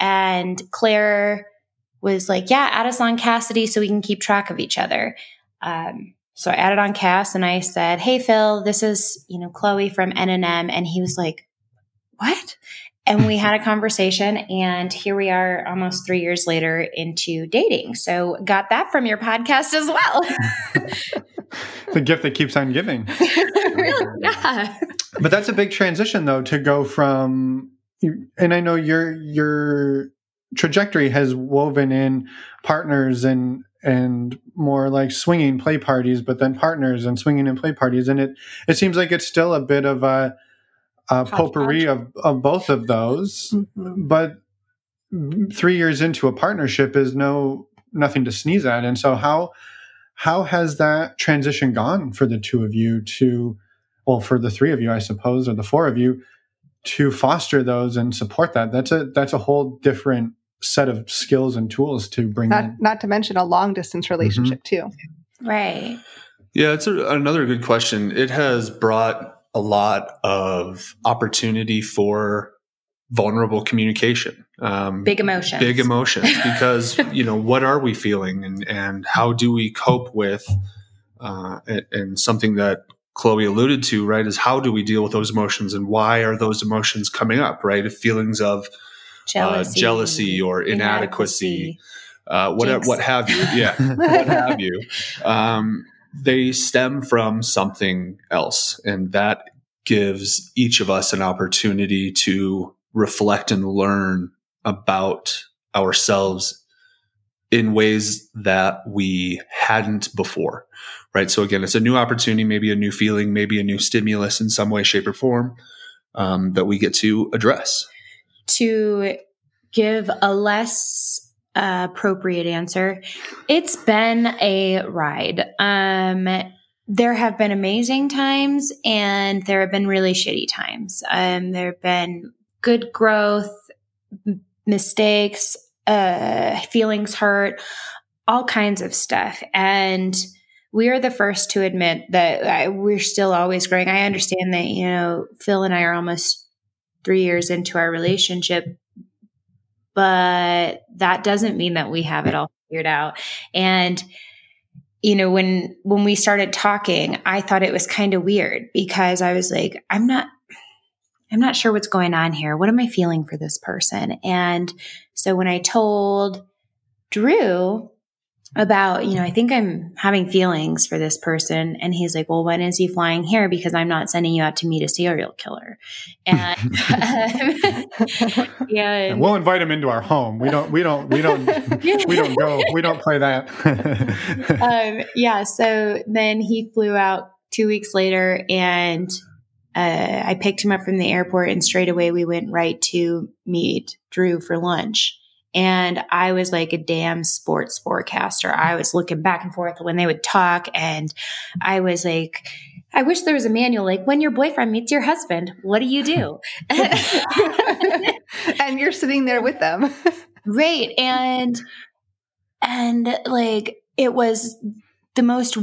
And Claire was like, yeah, add us on Cassidy so we can keep track of each other. Um So I added on Cass and I said, hey, Phil, this is, you know, Chloe from N and M. And he was like, what? And we had a conversation, and here we are almost three years later into dating. So got that from your podcast as well. The gift that keeps on giving. Really? Yeah. But that's a big transition, though, to go from, and I know your, your trajectory has woven in partners and and more like swinging play parties, but then partners and swinging and play parties. And it, it seems like it's still a bit of a, a potpourri of, of both of those, mm-hmm. but three years into a partnership is no, nothing to sneeze at. And so how, how has that transition gone for the two of you to, well, for the three of you, I suppose, or the four of you to foster those and support that? That's a, that's a whole different set of skills and tools to bring not, in. Not to mention a long distance relationship mm-hmm. too. Right. Yeah, it's a, another good question. It has brought a lot of opportunity for vulnerable communication. Um, big emotions. Big emotions because, you know, what are we feeling and, and how do we cope with uh, and, and something that Chloe alluded to, right, is how do we deal with those emotions and why are those emotions coming up, right? If feelings of Jealousy, uh, jealousy or inadequacy, inadequacy uh, what, what have you. Yeah. What have you. Um, they stem from something else. And that gives each of us an opportunity to reflect and learn about ourselves in ways that we hadn't before. Right. So again, it's a new opportunity, maybe a new feeling, maybe a new stimulus in some way, shape, or form um, that we get to address. To give a less uh, appropriate answer, it's been a ride. Um, there have been amazing times and there have been really shitty times. Um, there have been good growth, m- mistakes, uh, feelings hurt, all kinds of stuff. And we are the first to admit that I, we're still always growing. I understand that, you know, Phil and I are almost three years into our relationship, but that doesn't mean that we have it all figured out. And, you know, when, when we started talking, I thought it was kind of weird because I was like, I'm not, I'm not sure what's going on here. What am I feeling for this person? And so when I told Drew about, you know, I think I'm having feelings for this person. And he's like, well, when is he flying here? Because I'm not sending you out to meet a serial killer. And, um, and, and we'll invite him into our home. We don't, we don't, we don't, we don't go, we don't play that. um, yeah. So then he flew out two weeks later and uh, I picked him up from the airport and straight away we went right to meet Drew for lunch. And I was like a damn sports forecaster. I was looking back and forth when they would talk. And I was like, I wish there was a manual, like when your boyfriend meets your husband, what do you do? And you're sitting there with them. Right. And, and like, it was the most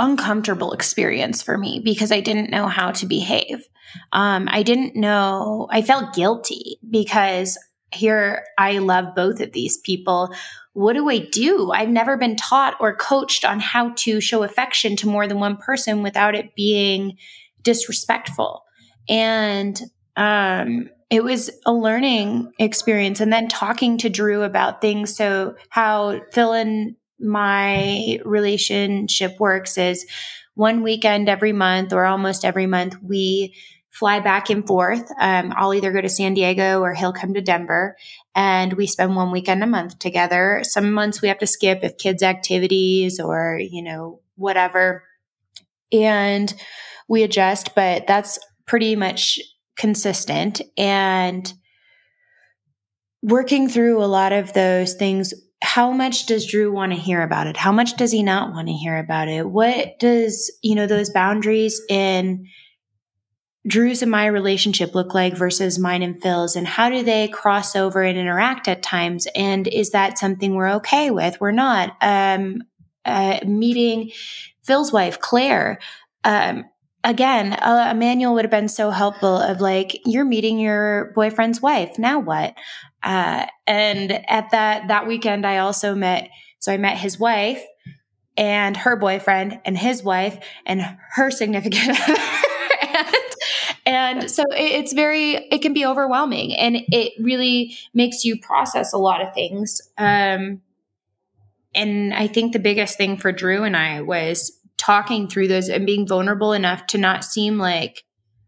uncomfortable experience for me because I didn't know how to behave. Um, I didn't know, I felt guilty because here I love both of these people. What do I do? I've never been taught or coached on how to show affection to more than one person without it being disrespectful. And um, it was a learning experience. And then talking to Drew about things. So how Phil and my relationship works is one weekend every month or almost every month, we fly back and forth. Um, I'll either go to San Diego or he'll come to Denver, and we spend one weekend a month together. Some months we have to skip if kids' activities or, you know, whatever, and we adjust, but that's pretty much consistent. And working through a lot of those things, how much does Drew want to hear about it? How much does he not want to hear about it? What does, you know, those boundaries in Drew's and my relationship look like versus mine and Phil's, and how do they cross over and interact at times? And is that something we're okay with? We're not. Um, uh, meeting Phil's wife, Claire, um, again, a, a manual would have been so helpful of like, you're meeting your boyfriend's wife. Now what? Uh, and at that, that weekend I also met, so I met his wife and her boyfriend and his wife and her significant other. And so it's very, it can be overwhelming, and it really makes you process a lot of things. Um, and I think the biggest thing for Drew and I was talking through those and being vulnerable enough to not seem like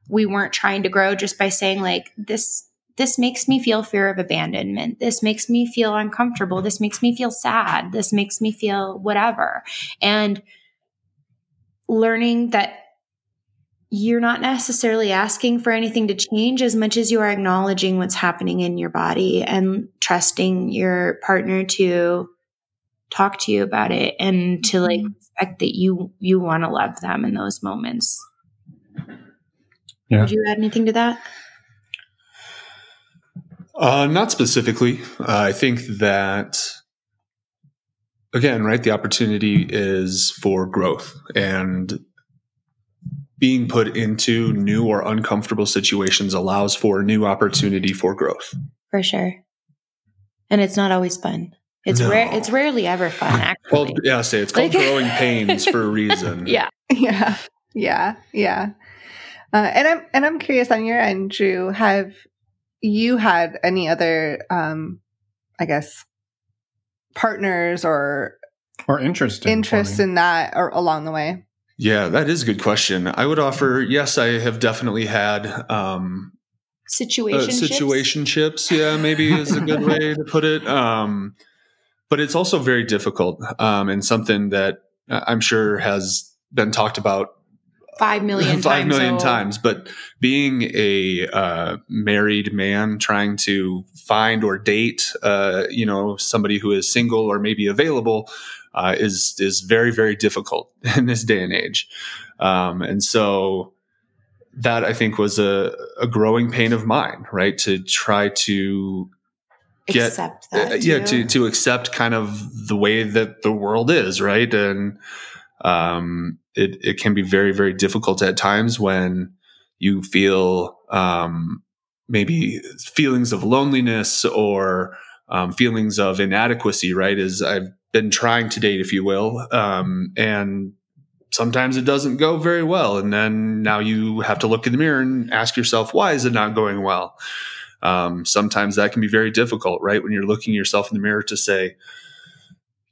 we weren't trying to grow just by saying like, this, this makes me feel fear of abandonment. This makes me feel uncomfortable. This makes me feel sad. This makes me feel whatever. And learning that you're not necessarily asking for anything to change as much as you are acknowledging what's happening in your body and trusting your partner to talk to you about it and to like respect that you, you want to love them in those moments. Yeah. Would you add anything to that? Uh, not specifically. Uh, I think that, again, right, the opportunity is for growth, and being put into new or uncomfortable situations allows for new opportunity for growth. For sure. And it's not always fun. It's no. rare. It's rarely ever fun, actually. Well, yeah, I say it's called like- growing pains for a reason. Yeah. Yeah. Yeah. Yeah. Uh, and I'm, and I'm curious on your end, Drew, have you had any other, um, I guess, partners or, or interest, in, interest in that or along the way? Yeah, that is a good question. I would offer, yes, I have definitely had um, situationships. Uh, situationships, yeah, maybe is a good way to put it. Um, but it's also very difficult, um, and something that I'm sure has been talked about five million times. Five million times. But being a uh, married man trying to find or date, uh, you know, somebody who is single or maybe available. Uh, is is very, very difficult in this day and age. Um, and so that, I think, was a, a growing pain of mine, right? To try to get... Accept that. Uh, yeah, to, to accept kind of the way that the world is, right? And um, it, it can be very, very difficult at times when you feel um, maybe feelings of loneliness or um, feelings of inadequacy, right? As I've been trying to date, if you will. Um, and sometimes it doesn't go very well. And then now you have to look in the mirror and ask yourself, why is it not going well? Um, sometimes that can be very difficult, right? When you're looking yourself in the mirror to say,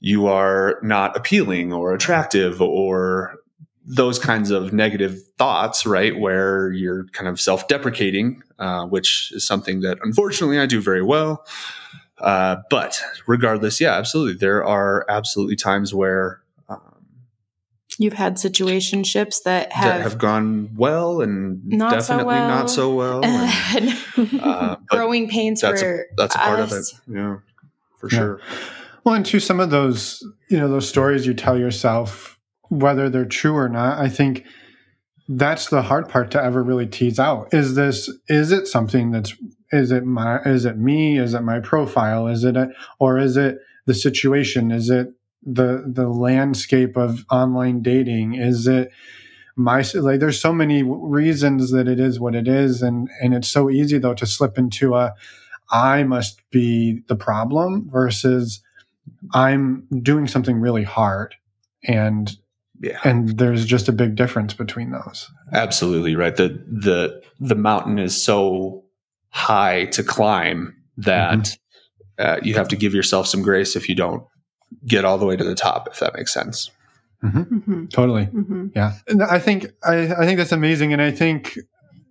you are not appealing or attractive or those kinds of negative thoughts, right? Where you're kind of self-deprecating, uh, which is something that unfortunately I do very well. Uh, but regardless, yeah, absolutely. There are absolutely times where um, you've had situationships that have, that have gone well and not definitely so well. not so well. And, uh, growing pains that's for a, that's a part us. of it, yeah, for yeah. sure. Well, and to some of those, you know, those stories you tell yourself, whether they're true or not, I think that's the hard part to ever really tease out. Is this? Is it something that's? Is it my? Is it me? Is it my profile? Is it? A, or is it the situation? Is it the the landscape of online dating is that my like there's so many reasons that it is what it is, and and it's so easy though to slip into a I must be the problem versus I'm doing something really hard, and yeah. and there's just a big difference between those. Absolutely right. The the the mountain is so high to climb that mm-hmm. uh, you have to give yourself some grace if you don't get all the way to the top, if that makes sense. Mm-hmm. Mm-hmm. Totally. Mm-hmm. Yeah. And I think I, I think that's amazing. And I think,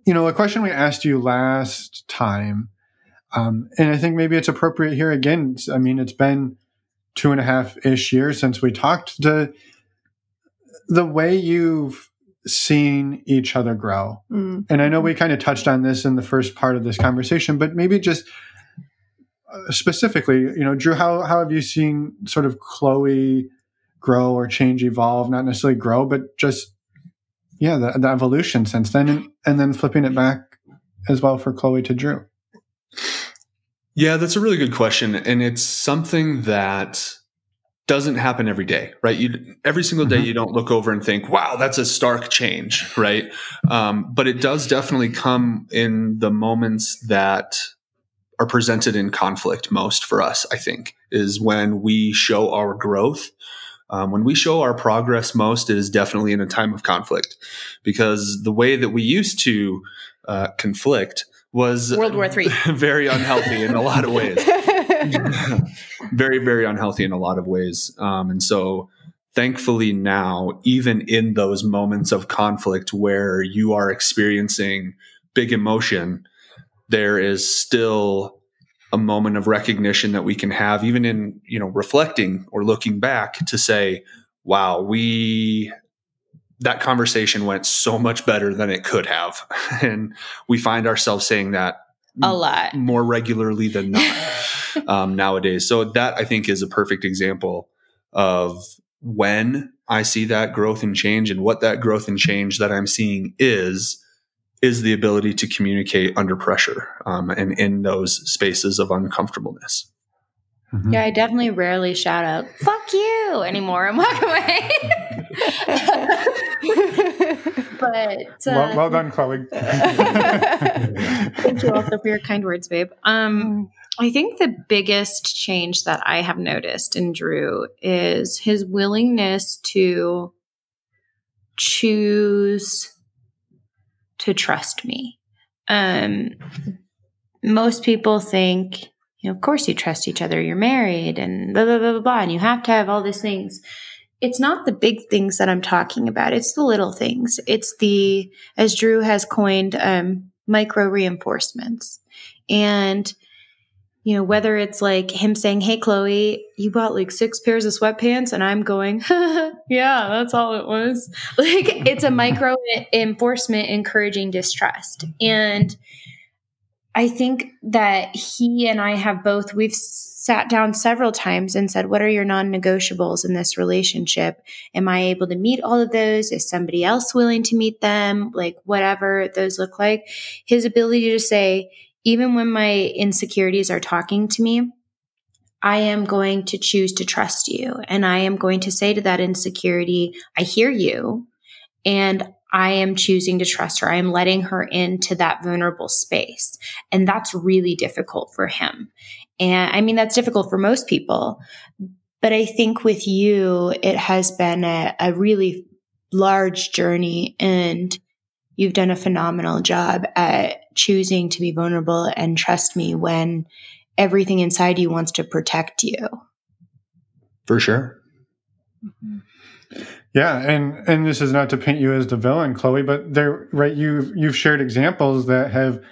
you know, a question we asked you last time, um, and I think maybe it's appropriate here again. I mean, it's been two and a half-ish years since we talked. The, the way you've seen each other grow. Mm-hmm. And I know we kind of touched on this in the first part of this conversation, but maybe just specifically, you know, Drew, how, how have you seen sort of Chloe grow or change, evolve, not necessarily grow, but just, yeah, the, the evolution since then, and, and then flipping it back as well for Chloe to Drew? Yeah, that's a really good question. And it's something that doesn't happen every day, right? You, every single day mm-hmm. you don't look over and think, wow, that's a stark change, right? Um, but it does definitely come in the moments that are presented in conflict most for us, I think, is when we show our growth. Um, when we show our progress most, it is definitely in a time of conflict, because the way that we used to uh, conflict was World War Three, very unhealthy in a lot of ways, very, very unhealthy in a lot of ways. Um, and so thankfully now, even in those moments of conflict where you are experiencing big emotion, there is still a moment of recognition that we can have, even in, you know, reflecting or looking back to say, wow, we, that conversation went so much better than it could have. And we find ourselves saying that a lot m- more regularly than not um, nowadays. So that, I think, is a perfect example of when I see that growth and change, and what that growth and change that I'm seeing is, is the ability to communicate under pressure um, and in those spaces of uncomfortableness. Mm-hmm. Yeah, I definitely rarely shout out, fuck you, anymore and walk away. but uh, well, well done, Chloe. Thank you also for your kind words, babe. Um, I think the biggest change that I have noticed in Drew is his willingness to choose to trust me. Um, most people think, you know, of course you trust each other, you're married and blah, blah, blah, blah, blah, and you have to have all these things. It's not the big things that I'm talking about. It's the little things. It's the, as Drew has coined, um, micro reinforcements. And, you know, whether it's like him saying, hey, Chloe, you bought like six pairs of sweatpants, and I'm going, yeah, that's all it was. Like, it's a micro enforcement encouraging distrust. And I think that he and I have both, we've sat down several times and said, what are your non-negotiables in this relationship? Am I able to meet all of those? Is somebody else willing to meet them? Like, whatever those look like. His ability to say, even when my insecurities are talking to me, I am going to choose to trust you. And I am going to say to that insecurity, I hear you. And I am choosing to trust her. I am letting her into that vulnerable space. And that's really difficult for him. And I mean, that's difficult for most people. But I think with you, it has been a, a really large journey. And you've done a phenomenal job at choosing to be vulnerable and trust me when everything inside you wants to protect you. For sure. Mm-hmm. Yeah. And, and this is not to paint you as the villain, Chloe, but there, right. You've, you've shared examples that have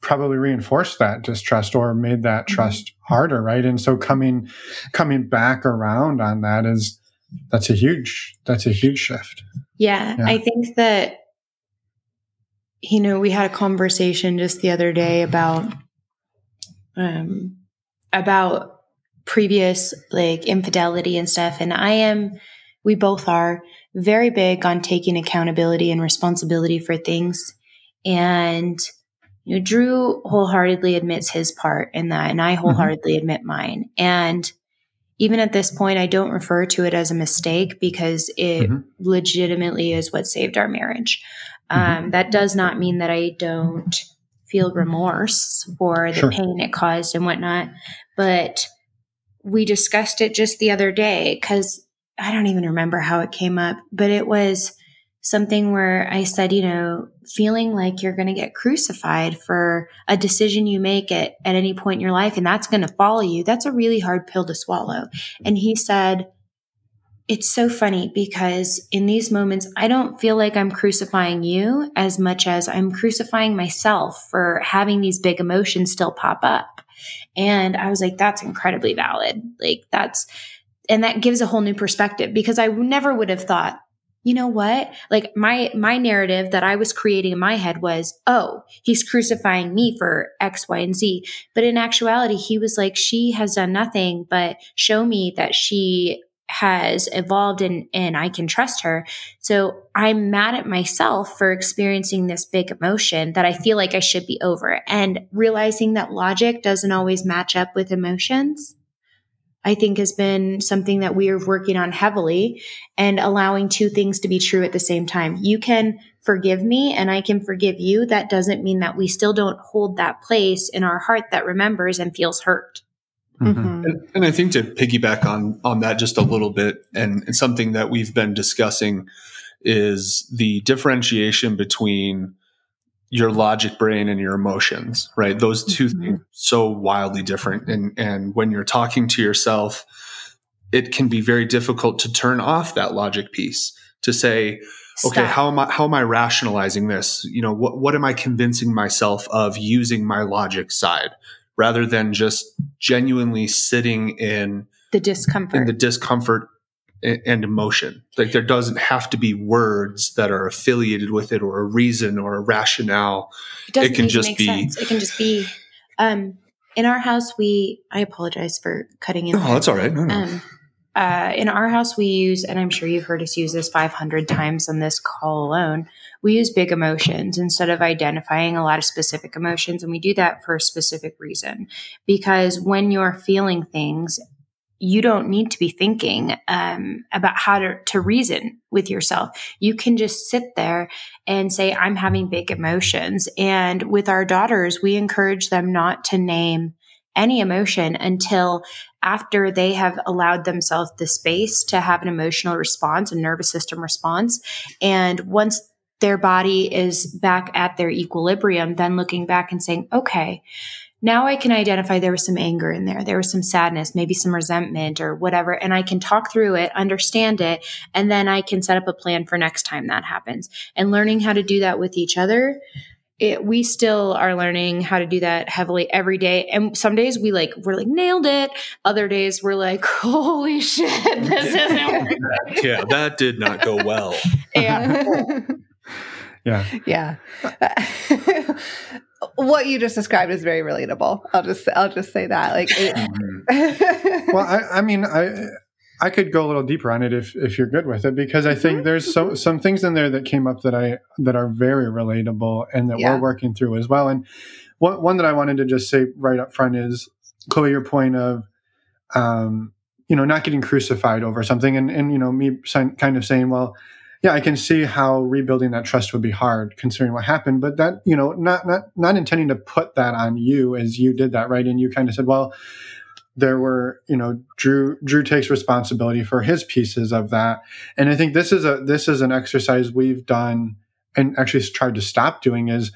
probably reinforced that distrust or made that trust mm-hmm. harder. Right. And so coming, coming back around on that is, that's a huge, that's a huge shift. Yeah. yeah. I think that, you know, we had a conversation just the other day about, um, about previous like infidelity and stuff. And I am, we both are very big on taking accountability and responsibility for things. And, you know, Drew wholeheartedly admits his part in that, and I wholeheartedly mm-hmm. admit mine. And even at this point, I don't refer to it as a mistake because it mm-hmm. legitimately is what saved our marriage. Um, mm-hmm. That does not mean that I don't feel remorse for the sure. pain it caused and whatnot. But we discussed it just the other day because I don't even remember how it came up, but it was something where I said, you know, feeling like you're going to get crucified for a decision you make at, at any point in your life, and that's going to follow you. That's a really hard pill to swallow. And he said, it's so funny because in these moments, I don't feel like I'm crucifying you as much as I'm crucifying myself for having these big emotions still pop up. And I was like, that's incredibly valid. Like that's, and that gives a whole new perspective because I never would have thought, you know what? Like my, my narrative that I was creating in my head was, oh, he's crucifying me for X, Y, and Z. But in actuality, he was like, she has done nothing but show me that she has evolved and, and I can trust her. So I'm mad at myself for experiencing this big emotion that I feel like I should be over. And realizing that logic doesn't always match up with emotions, I think has been something that we are working on heavily, and allowing two things to be true at the same time. You can forgive me and I can forgive you. That doesn't mean that we still don't hold that place in our heart that remembers and feels hurt. Mm-hmm. Mm-hmm. And, and I think to piggyback on, on that just a little bit, and, and something that we've been discussing is the differentiation between your logic brain and your emotions, right? Those two mm-hmm. things are so wildly different. And, and when you're talking to yourself, it can be very difficult to turn off that logic piece to say, Stop. okay, how am I, how am I rationalizing this? You know, what, what am I convincing myself of using my logic side rather than just genuinely sitting in the discomfort, in the discomfort and emotion. Like there doesn't have to be words that are affiliated with it or a reason or a rationale. It doesn't it can even just make be sense. It can just be um in our house we I apologize for cutting in. Oh, no, that's all right. No, no. Um uh in our house we use, and I'm sure you've heard us use this five hundred times on this call alone, we use big emotions instead of identifying a lot of specific emotions, and we do that for a specific reason because when you're feeling things, you don't need to be thinking um, about how to, to reason with yourself. You can just sit there and say, I'm having big emotions. And with our daughters, we encourage them not to name any emotion until after they have allowed themselves the space to have an emotional response, a nervous system response. And once their body is back at their equilibrium, then looking back and saying, okay, now I can identify there was some anger in there. There was some sadness, maybe some resentment or whatever. And I can talk through it, understand it, and then I can set up a plan for next time that happens. And learning how to do that with each other, it, we still are learning how to do that heavily every day. And some days we like, we're like, nailed it. Other days we're like, holy shit, this isn't working. Yeah, that did not go well. Yeah. Yeah. Yeah. What you just described is very relatable. I'll just, I'll just say that. Like, it- well, I, I mean, I, I could go a little deeper on it if, if you're good with it, because I think there's so, some things in there that came up that I, that are very relatable and that yeah. we're working through as well. And one, one that I wanted to just say right up front is, Chloe, your point of, um, you know, not getting crucified over something, and, and, you know, me kind of saying, well, yeah, I can see how rebuilding that trust would be hard considering what happened, but that, you know, not, not, not intending to put that on you as you did that. Right. And you kind of said, well, there were, you know, Drew, Drew takes responsibility for his pieces of that. And I think this is a, this is an exercise we've done and actually tried to stop doing is,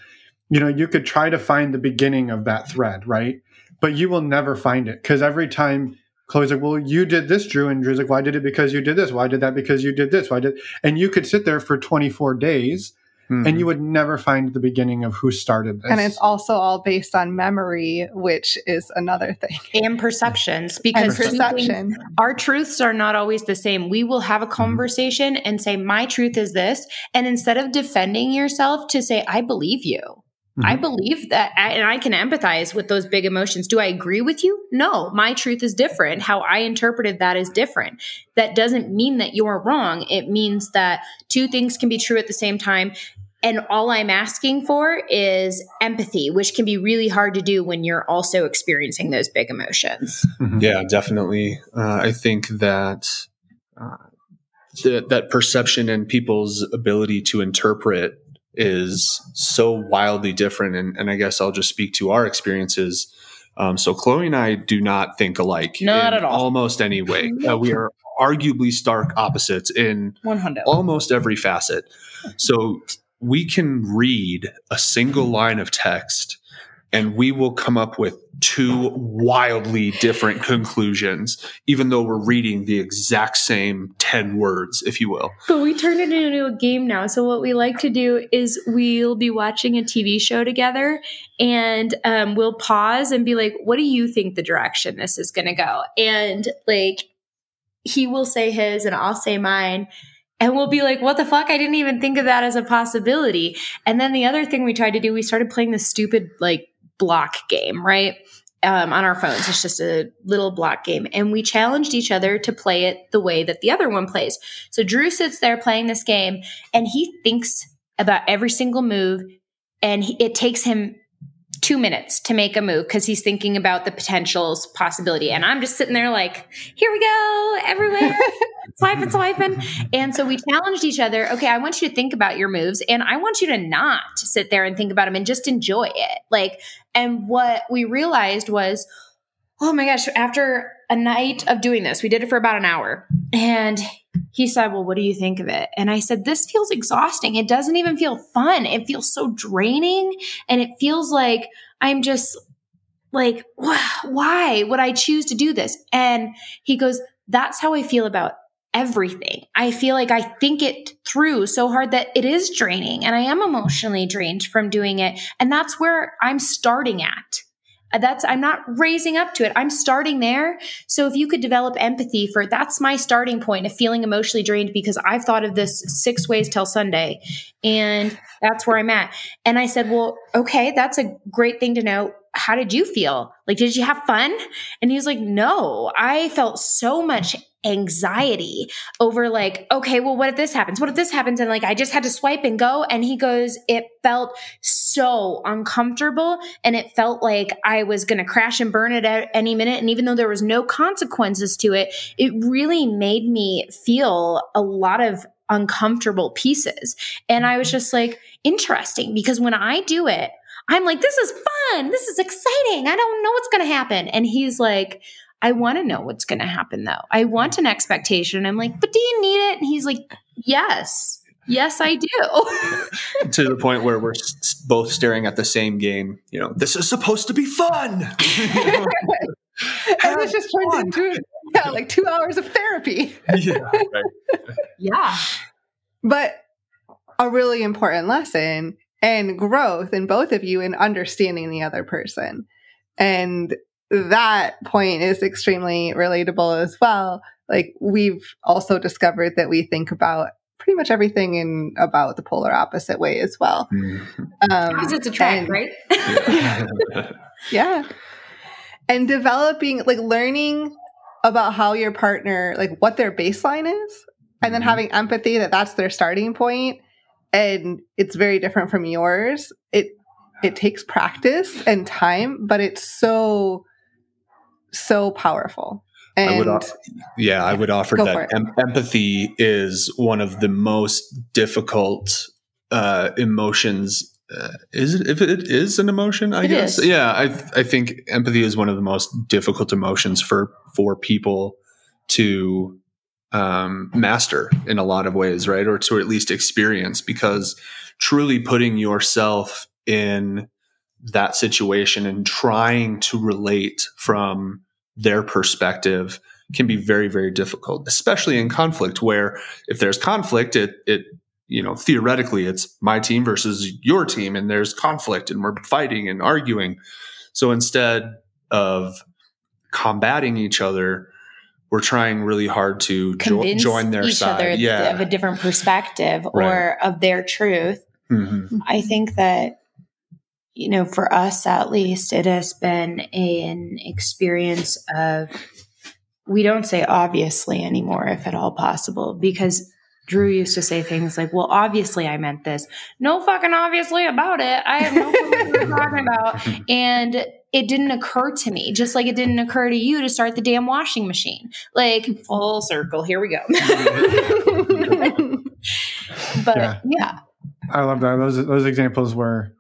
you know, you could try to find the beginning of that thread. Right. But you will never find it because every time Chloe's like, well, you did this, Drew. And Drew's like, why did it? Because you did this. Why did that? Because you did this. Why did? And you could sit there for twenty-four days mm-hmm. and you would never find the beginning of who started this. And it's also all based on memory, which is another thing. And perceptions. Because and perception. Our truths are not always the same. We will have a conversation mm-hmm. and say, my truth is this. And instead of defending yourself to say, I believe you. Mm-hmm. I believe that, I, and I can empathize with those big emotions. Do I agree with you? No, my truth is different. How I interpreted that is different. That doesn't mean that you're wrong. It means that two things can be true at the same time. And all I'm asking for is empathy, which can be really hard to do when you're also experiencing those big emotions. Mm-hmm. Yeah, definitely. Uh, I think that uh, th- that perception and people's ability to interpret is so wildly different. And, and I guess I'll just speak to our experiences. Um, so Chloe and I do not think alike. Not at all. Almost any way. Uh, we are arguably stark opposites in one hundred almost every facet. So we can read a single line of text and we will come up with two wildly different conclusions, even though we're reading the exact same ten words, if you will. But we turn it into a game now. So what we like to do is we'll be watching a T V show together and um, we'll pause and be like, what do you think the direction this is going to go? And like, he will say his and I'll say mine. And we'll be like, what the fuck? I didn't even think of that as a possibility. And then the other thing we tried to do, we started playing this stupid like block game, right? Um, on our phones. It's just a little block game. And we challenged each other to play it the way that the other one plays. So Drew sits there playing this game and he thinks about every single move. And he, it takes him two minutes to make a move because he's thinking about the potentials possibility. And I'm just sitting there like, here we go, everywhere. Swiping, swiping. And so we challenged each other. Okay, I want you to think about your moves and I want you to not sit there and think about them and just enjoy it. Like, and what we realized was, oh my gosh, after a night of doing this, we did it for about an hour. And he said, well, what do you think of it? And I said, this feels exhausting. It doesn't even feel fun. It feels so draining. And it feels like I'm just like, why would I choose to do this? And he goes, that's how I feel about everything. I feel like I think it through so hard that it is draining and I am emotionally drained from doing it. And that's where I'm starting at. That's, I'm not raising up to it. I'm starting there. So if you could develop empathy for, that's my starting point of feeling emotionally drained because I've thought of this six ways till Sunday and that's where I'm at. And I said, well, okay, that's a great thing to know. How did you feel? Like, did you have fun? And he was like, no, I felt so much anxiety over like, okay, well, what if this happens? What if this happens? And like, I just had to swipe and go. And he goes, it felt so uncomfortable. And it felt like I was going to crash and burn it at any minute. And even though there was no consequences to it, it really made me feel a lot of uncomfortable pieces. And I was just like, interesting, because when I do it, I'm like, this is fun. This is exciting. I don't know what's going to happen. And he's like, I want to know what's going to happen though. I want an expectation. I'm like, but do you need it? And he's like, yes, yes, I do. To the point where we're both staring at the same game. You know, this is supposed to be fun. And this just turned into yeah, like two hours of therapy. Yeah, right. Yeah. But a really important lesson and growth in both of you in understanding the other person. And that point is extremely relatable as well. Like, we've also discovered that we think about pretty much everything in about the polar opposite way as well. Mm-hmm. Um, opposites attract, right? Yeah. Yeah. And developing, like learning about how your partner, like what their baseline is, and then mm-hmm. having empathy that that's their starting point and it's very different from yours. It, it takes practice and time, but it's so... so powerful. And I would offer, yeah, I would offer that em- empathy is one of the most difficult uh, emotions. Uh, is it, if it is an emotion, I it guess. Is. Yeah. I I think empathy is one of the most difficult emotions for, for people to um, master in a lot of ways, right? Or to at least experience, because truly putting yourself in that situation and trying to relate from their perspective can be very, very difficult, especially in conflict, where if there's conflict, it, it, you know, theoretically it's my team versus your team and there's conflict and we're fighting and arguing. So instead of combating each other, we're trying really hard to jo- join their each side other yeah. of a different perspective right. or of their truth. Mm-hmm. I think that, you know, for us at least, it has been a, an experience of, we don't say obviously anymore, if at all possible, because Drew used to say things like, well, obviously I meant this. No fucking obviously about it. I have no clue what you're talking about. And it didn't occur to me, just like it didn't occur to you to start the damn washing machine. Like, full circle. Here we go. But yeah. yeah. I love that. Those, those examples were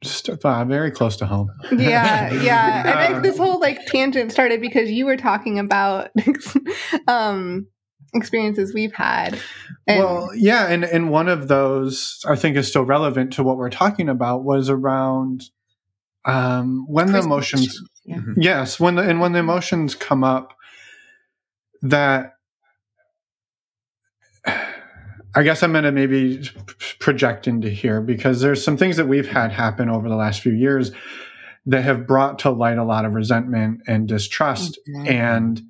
just uh, very close to home. Yeah. Yeah. I think this whole like tangent started because you were talking about um, experiences we've had. And- well, yeah. And, and one of those I think is still relevant to what we're talking about was around um, when the emotions, yeah. yes, when the, and when the emotions come up that, I guess I'm going to maybe project into here because there's some things that we've had happen over the last few years that have brought to light a lot of resentment and distrust. Okay. And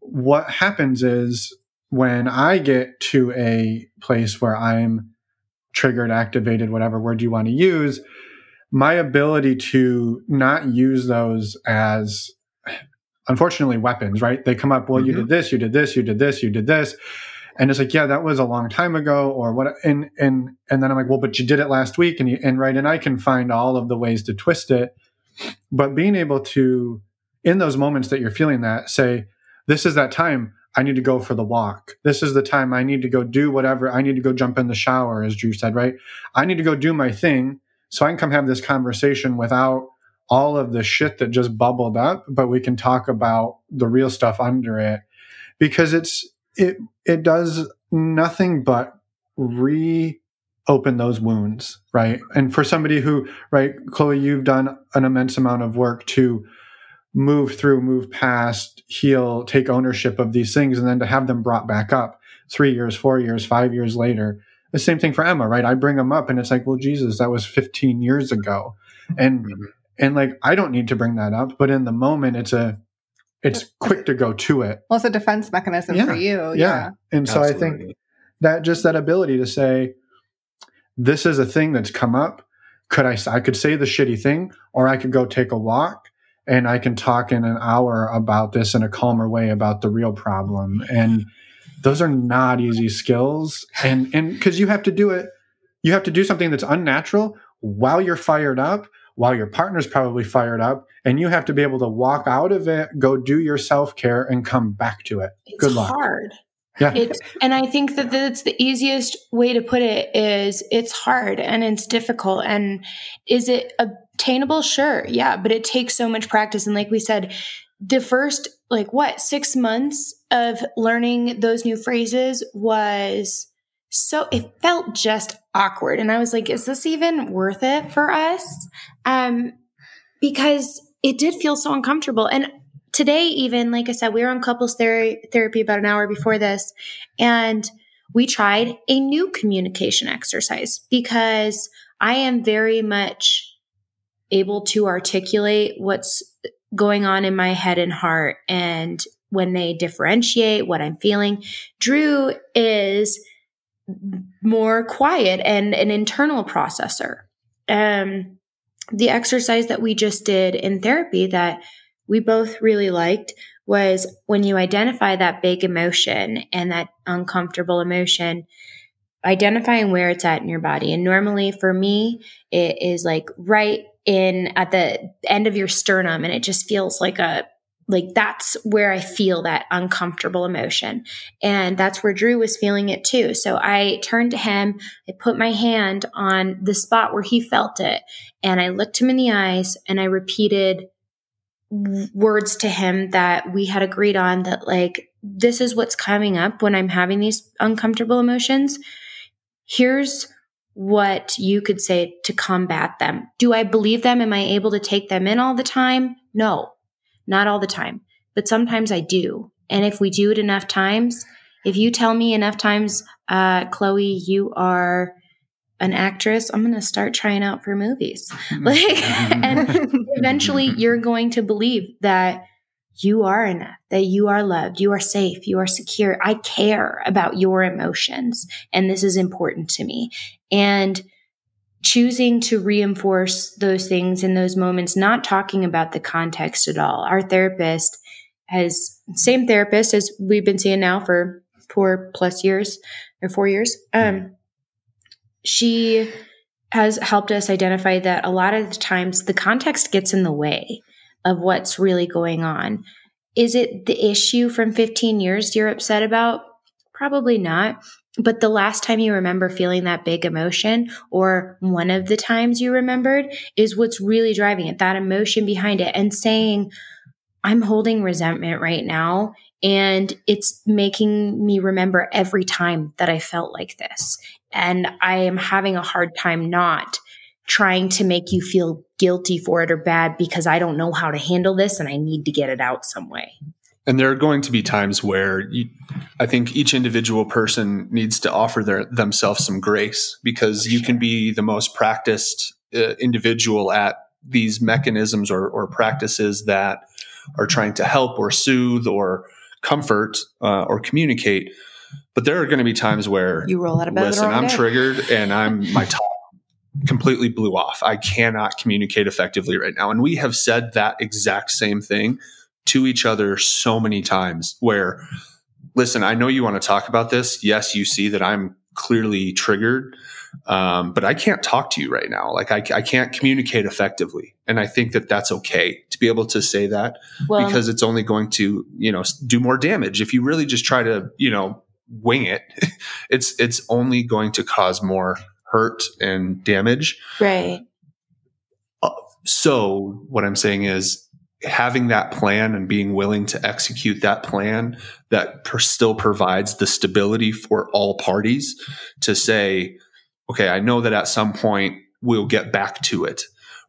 what happens is when I get to a place where I'm triggered, activated, whatever word you want to use, my ability to not use those as, unfortunately, weapons, right? They come up, well, mm-hmm. you did this, you did this, you did this, you did this. And it's like, yeah, that was a long time ago or what. And, and, and then I'm like, well, but you did it last week and you, and right. And I can find all of the ways to twist it, but being able to, in those moments that you're feeling that, say, this is that time I need to go for the walk. This is the time I need to go do whatever. I need to go jump in the shower, as Drew said, right? I need to go do my thing so I can come have this conversation without all of the shit that just bubbled up, but we can talk about the real stuff under it because it's, It it does nothing but reopen those wounds, right? And for somebody who, right, Chloe, you've done an immense amount of work to move through, move past, heal, take ownership of these things, and then to have them brought back up three years, four years, five years later. The same thing for Emma, right? I bring them up and it's like, well, Jesus, that was fifteen years ago. And, mm-hmm. and like, I don't need to bring that up, but in the moment, it's a, It's quick to go to it. Well, it's a defense mechanism yeah, for you. Yeah. yeah. And so Absolutely. I think that just that ability to say, this is a thing that's come up. Could I, I could say the shitty thing, or I could go take a walk and I can talk in an hour about this in a calmer way about the real problem. And those are not easy skills. And, and cause you have to do it. You have to do something that's unnatural while you're fired up, while your partner's probably fired up, and you have to be able to walk out of it, go do your self-care, and come back to it. It's Good luck. hard. Yeah. It's, and I think that that's the easiest way to put it is it's hard and it's difficult. And is it obtainable? Sure. Yeah. But it takes so much practice. And like we said, the first, like what, six months of learning those new phrases was... So it felt just awkward. And I was like, is this even worth it for us? Um, because it did feel so uncomfortable. And today, even, like I said, we were on couples ther- therapy about an hour before this. And we tried a new communication exercise because I am very much able to articulate what's going on in my head and heart. And when they differentiate what I'm feeling, Drew is... more quiet and an internal processor. Um, the exercise that we just did in therapy that we both really liked was when you identify that big emotion and that uncomfortable emotion, identifying where it's at in your body. And normally for me, it is like right in at the end of your sternum. And it just feels like a, like that's where I feel that uncomfortable emotion. And that's where Drew was feeling it too. So I turned to him, I put my hand on the spot where he felt it. And I looked him in the eyes and I repeated words to him that we had agreed on that like, this is what's coming up when I'm having these uncomfortable emotions. Here's what you could say to combat them. Do I believe them? Am I able to take them in all the time? No. Not all the time, but sometimes I do. And if we do it enough times, if you tell me enough times, uh, Chloe, you are an actress, I'm going to start trying out for movies. Like, and eventually you're going to believe that you are enough, that you are loved, you are safe, you are secure. I care about your emotions, and this is important to me. And choosing to reinforce those things in those moments, not talking about the context at all. Our therapist has, same therapist as we've been seeing now for four plus years, or four years. Um, she has helped us identify that a lot of the times the context gets in the way of what's really going on. Is it the issue from fifteen years you're upset about? Probably not. But the last time you remember feeling that big emotion, or one of the times you remembered, is what's really driving it, that emotion behind it, and saying, I'm holding resentment right now, and it's making me remember every time that I felt like this. And I am having a hard time not trying to make you feel guilty for it or bad, because I don't know how to handle this and I need to get it out some way. And there are going to be times where you, I think each individual person needs to offer their, themselves some grace, because you can be the most practiced uh, individual at these mechanisms or, or practices that are trying to help or soothe or comfort uh, or communicate. But there are going to be times where you roll out of bed. Listen, I'm day. triggered and I'm my top completely blew off. I cannot communicate effectively right now. And we have said that exact same thing to each other so many times, where, listen, I know you want to talk about this. Yes, you see that I'm clearly triggered, um, but I can't talk to you right now. Like I, I can't communicate effectively. And I think that that's okay to be able to say that, well, because it's only going to, you know, do more damage. If you really just try to, you know, wing it, it's, it's only going to cause more hurt and damage. Right. Uh, so what I'm saying is, having that plan and being willing to execute that plan that per- still provides the stability for all parties to say, okay, I know that at some point we'll get back to it,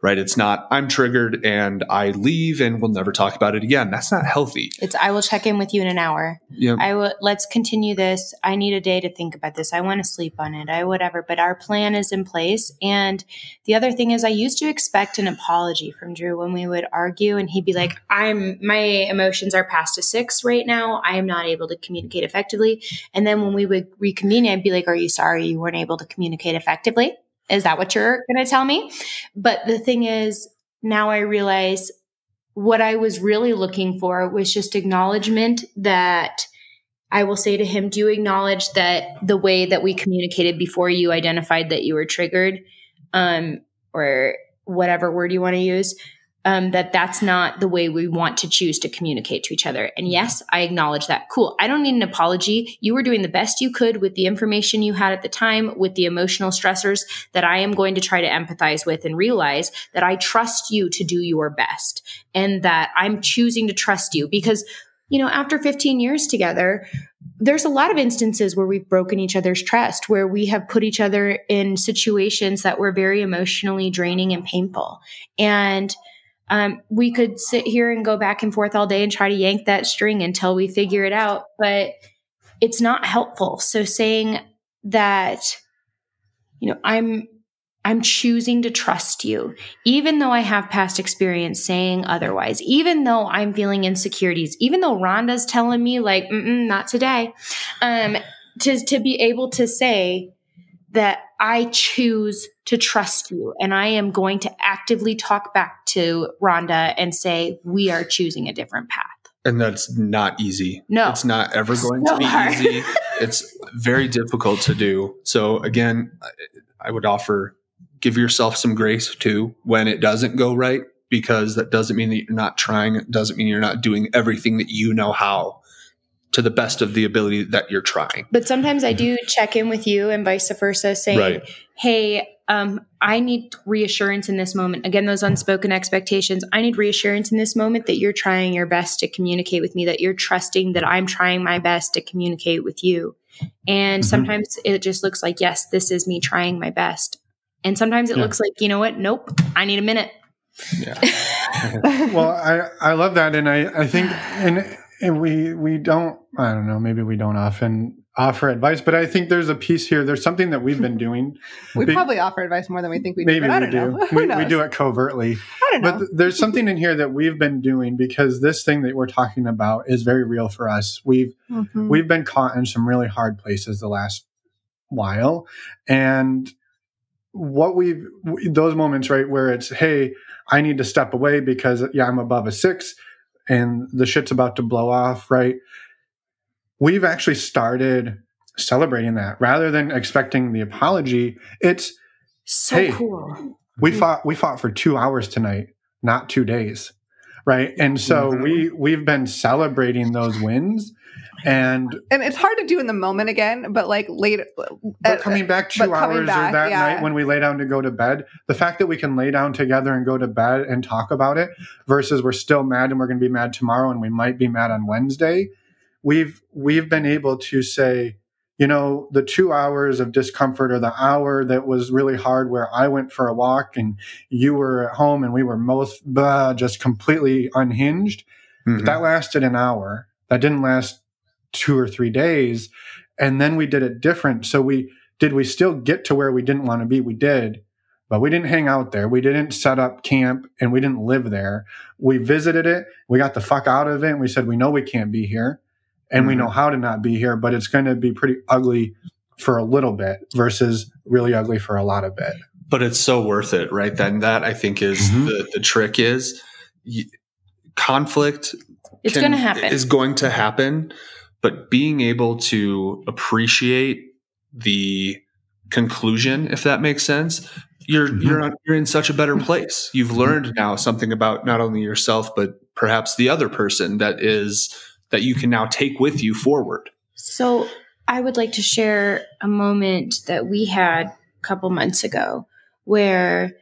right? It's not, I'm triggered and I leave and we'll never talk about it again. That's not healthy. It's, I will check in with you in an hour. Yeah. I will, let's continue this. I need a day to think about this. I want to sleep on it. I, whatever, but our plan is in place. And the other thing is, I used to expect an apology from Drew when we would argue, and he'd be like, I'm, my emotions are past a six right now. I am not able to communicate effectively. And then when we would reconvene, I'd be like, are you sorry you weren't able to communicate effectively? Is that what you're going to tell me? But the thing is, now I realize what I was really looking for was just acknowledgement that I will say to him, do you acknowledge that the way that we communicated before you identified that you were triggered, um, or whatever word you want to use, um, that that's not the way we want to choose to communicate to each other. And yes, I acknowledge that. Cool. I don't need an apology. You were doing the best you could with the information you had at the time, with the emotional stressors that I am going to try to empathize with, and realize that I trust you to do your best, and that I'm choosing to trust you because, you know, after fifteen years together, there's a lot of instances where we've broken each other's trust, where we have put each other in situations that were very emotionally draining and painful. And Um, we could sit here and go back and forth all day and try to yank that string until we figure it out, but it's not helpful. So saying that, you know, I'm, I'm choosing to trust you, even though I have past experience saying otherwise, even though I'm feeling insecurities, even though Rhonda's telling me like, mm-mm, not today, um, to, to be able to say that I choose to trust you, and I am going to actively talk back to Rhonda and say, we are choosing a different path. And that's not easy. No. It's not ever going so to be hard. easy. It's very difficult to do. So again, I would offer, give yourself some grace too when it doesn't go right, because that doesn't mean that you're not trying. It doesn't mean you're not doing everything that you know how, to the best of the ability that you're trying. But sometimes I do check in with you and vice versa, saying, right. hey, um, I need reassurance in this moment. Again, those unspoken expectations. I need reassurance in this moment that you're trying your best to communicate with me, that you're trusting that I'm trying my best to communicate with you. And mm-hmm. sometimes it just looks like, yes, this is me trying my best. And sometimes it yeah. looks like, you know what? Nope. I need a minute. Yeah. Well, I, I love that. And I, I think, and And we we don't, I don't know, maybe we don't often offer advice, but I think there's a piece here. There's something that we've been doing. we Be- probably offer advice more than we think we do. Maybe I we don't do. We, we do it covertly. I don't know. But th- there's something in here that we've been doing, because this thing that we're talking about is very real for us. We've mm-hmm. we've been caught in some really hard places the last while. And what we've, those moments, right, where it's, hey, I need to step away because, yeah, I'm above a six. And the shit's about to blow off, right? We've actually started celebrating that rather than expecting the apology. It's so hey, cool. We mm-hmm. fought, we fought for two hours tonight, not two days. Right. And so mm-hmm. we, we've been celebrating those wins. And and it's hard to do in the moment again, but like later, but coming back two hours back, or that yeah. night when we lay down to go to bed, the fact that we can lay down together and go to bed and talk about it versus we're still mad and we're going to be mad tomorrow and we might be mad on Wednesday. We've, we've been able to say, you know, the two hours of discomfort or the hour that was really hard where I went for a walk and you were at home and we were both blah, just completely unhinged. Mm-hmm. But that lasted an hour. That didn't last two or three days. And then we did it different. So we did we still get to where we didn't want to be? We did, but we didn't hang out there. We didn't set up camp and we didn't live there. We visited it. We got the fuck out of it. And we said, we know we can't be here and mm-hmm. we know how to not be here, but it's going to be pretty ugly for a little bit versus really ugly for a lot of it. But it's so worth it, right? Then that I think is mm-hmm. the, the trick is y- conflict. It's going to happen. Is going to happen. But being able to appreciate the conclusion, if that makes sense, you're mm-hmm. you're on, you're in such a better place. You've learned now something about not only yourself, but perhaps the other person that is that you can now take with you forward. So I would like to share a moment that we had a couple months ago where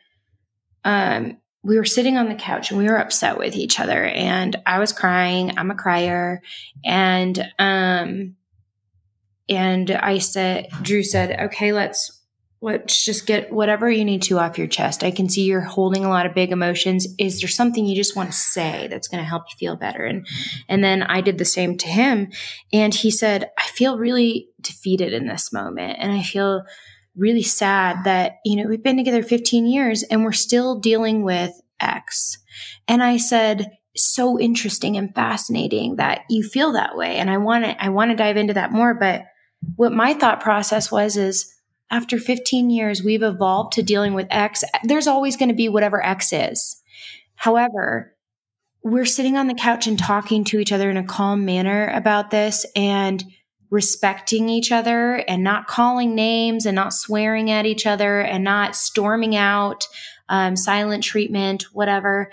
um, we were sitting on the couch and we were upset with each other and I was crying. I'm a crier. And, um, and I said, Drew said, okay, let's, let's just get whatever you need to off your chest. I can see you're holding a lot of big emotions. Is there something you just want to say that's going to help you feel better? And, and then I did the same to him. And he said, I feel really defeated in this moment. And I feel really sad that, you know, we've been together fifteen years and we're still dealing with X. And I said, so interesting and fascinating that you feel that way. And I want to, I want to dive into that more. But what my thought process was is after fifteen years, we've evolved to dealing with X. There's always going to be whatever X is. However, we're sitting on the couch and talking to each other in a calm manner about this and respecting each other and not calling names and not swearing at each other and not storming out, um, silent treatment, whatever.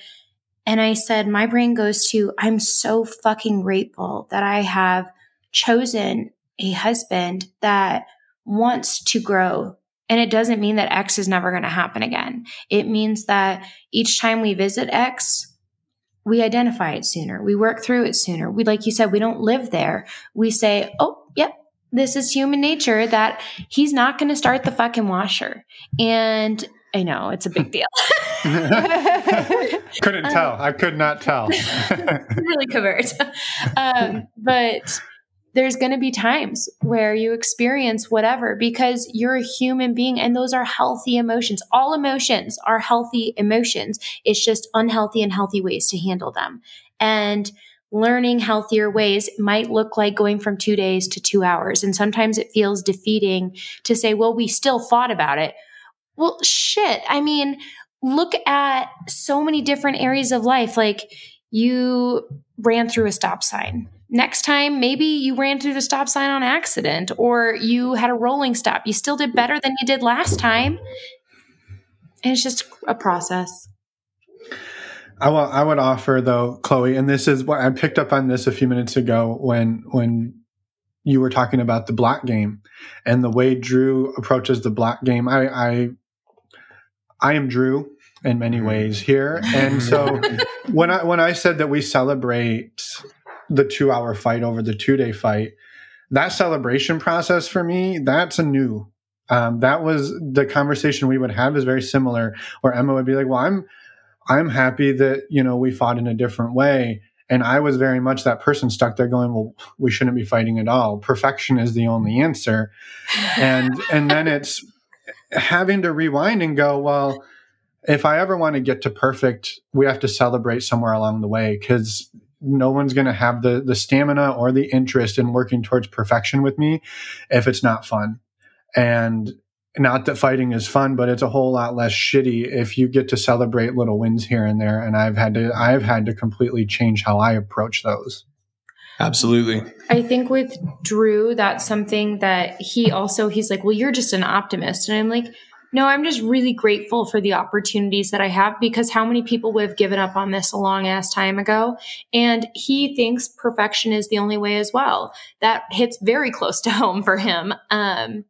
And I said, my brain goes to, I'm so fucking grateful that I have chosen a husband that wants to grow. And it doesn't mean that X is never going to happen again. It means that each time we visit X, we identify it sooner. We work through it sooner. We, like you said, we don't live there. We say, oh, yep, this is human nature that he's not going to start the fucking washer. And I know it's a big deal. Couldn't um, tell. I could not tell. Really covert. Um, but there's going to be times where you experience whatever because you're a human being and those are healthy emotions. All emotions are healthy emotions. It's just unhealthy and healthy ways to handle them. And learning healthier ways might look like going from two days to two hours. And sometimes it feels defeating to say, well, we still fought about it. Well, shit. I mean, look at so many different areas of life. Like you ran through a stop sign. Next time, maybe you ran through the stop sign on accident or you had a rolling stop. You still did better than you did last time. And it's just a process. I, will, I would offer, though, Chloe, and this is what I picked up on this a few minutes ago when when you were talking about the block game and the way Drew approaches the block game. I I, I am Drew in many ways here. And so when I when I said that we celebrate the two hour fight over the two day fight, that celebration process for me, that's a new, um, that was the conversation we would have is very similar where Emma would be like, well, I'm, I'm happy that, you know, we fought in a different way. And I was very much that person stuck there going, well, we shouldn't be fighting at all. Perfection is the only answer. And, and then it's having to rewind and go, well, if I ever want to get to perfect, we have to celebrate somewhere along the way. Cause no one's going to have the the stamina or the interest in working towards perfection with me if it's not fun. And not that fighting is fun, but it's a whole lot less shitty if you get to celebrate little wins here and there. And I've had to I've had to completely change how I approach those. Absolutely. I think with Drew, that's something that he also, he's like, well, you're just an optimist. And I'm like, no, I'm just really grateful for the opportunities that I have, because how many people would have given up on this a long ass time ago? And he thinks perfection is the only way as well. That hits very close to home for him. Um,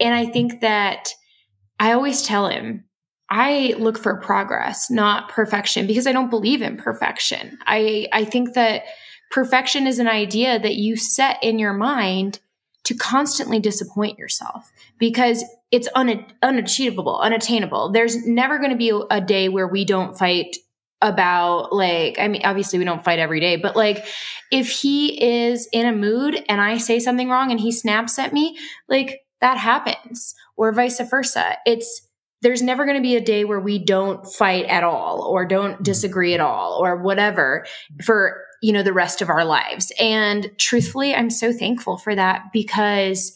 and I think that I always tell him, I look for progress, not perfection, because I don't believe in perfection. I, I think that perfection is an idea that you set in your mind to constantly disappoint yourself, because it's un- unachievable, unattainable. There's never going to be a day where we don't fight about, like, I mean, obviously we don't fight every day, but like if he is in a mood and I say something wrong and he snaps at me, like that happens, or vice versa. It's, there's never going to be a day where we don't fight at all or don't disagree at all or whatever for, you know, the rest of our lives. And truthfully, I'm so thankful for that, because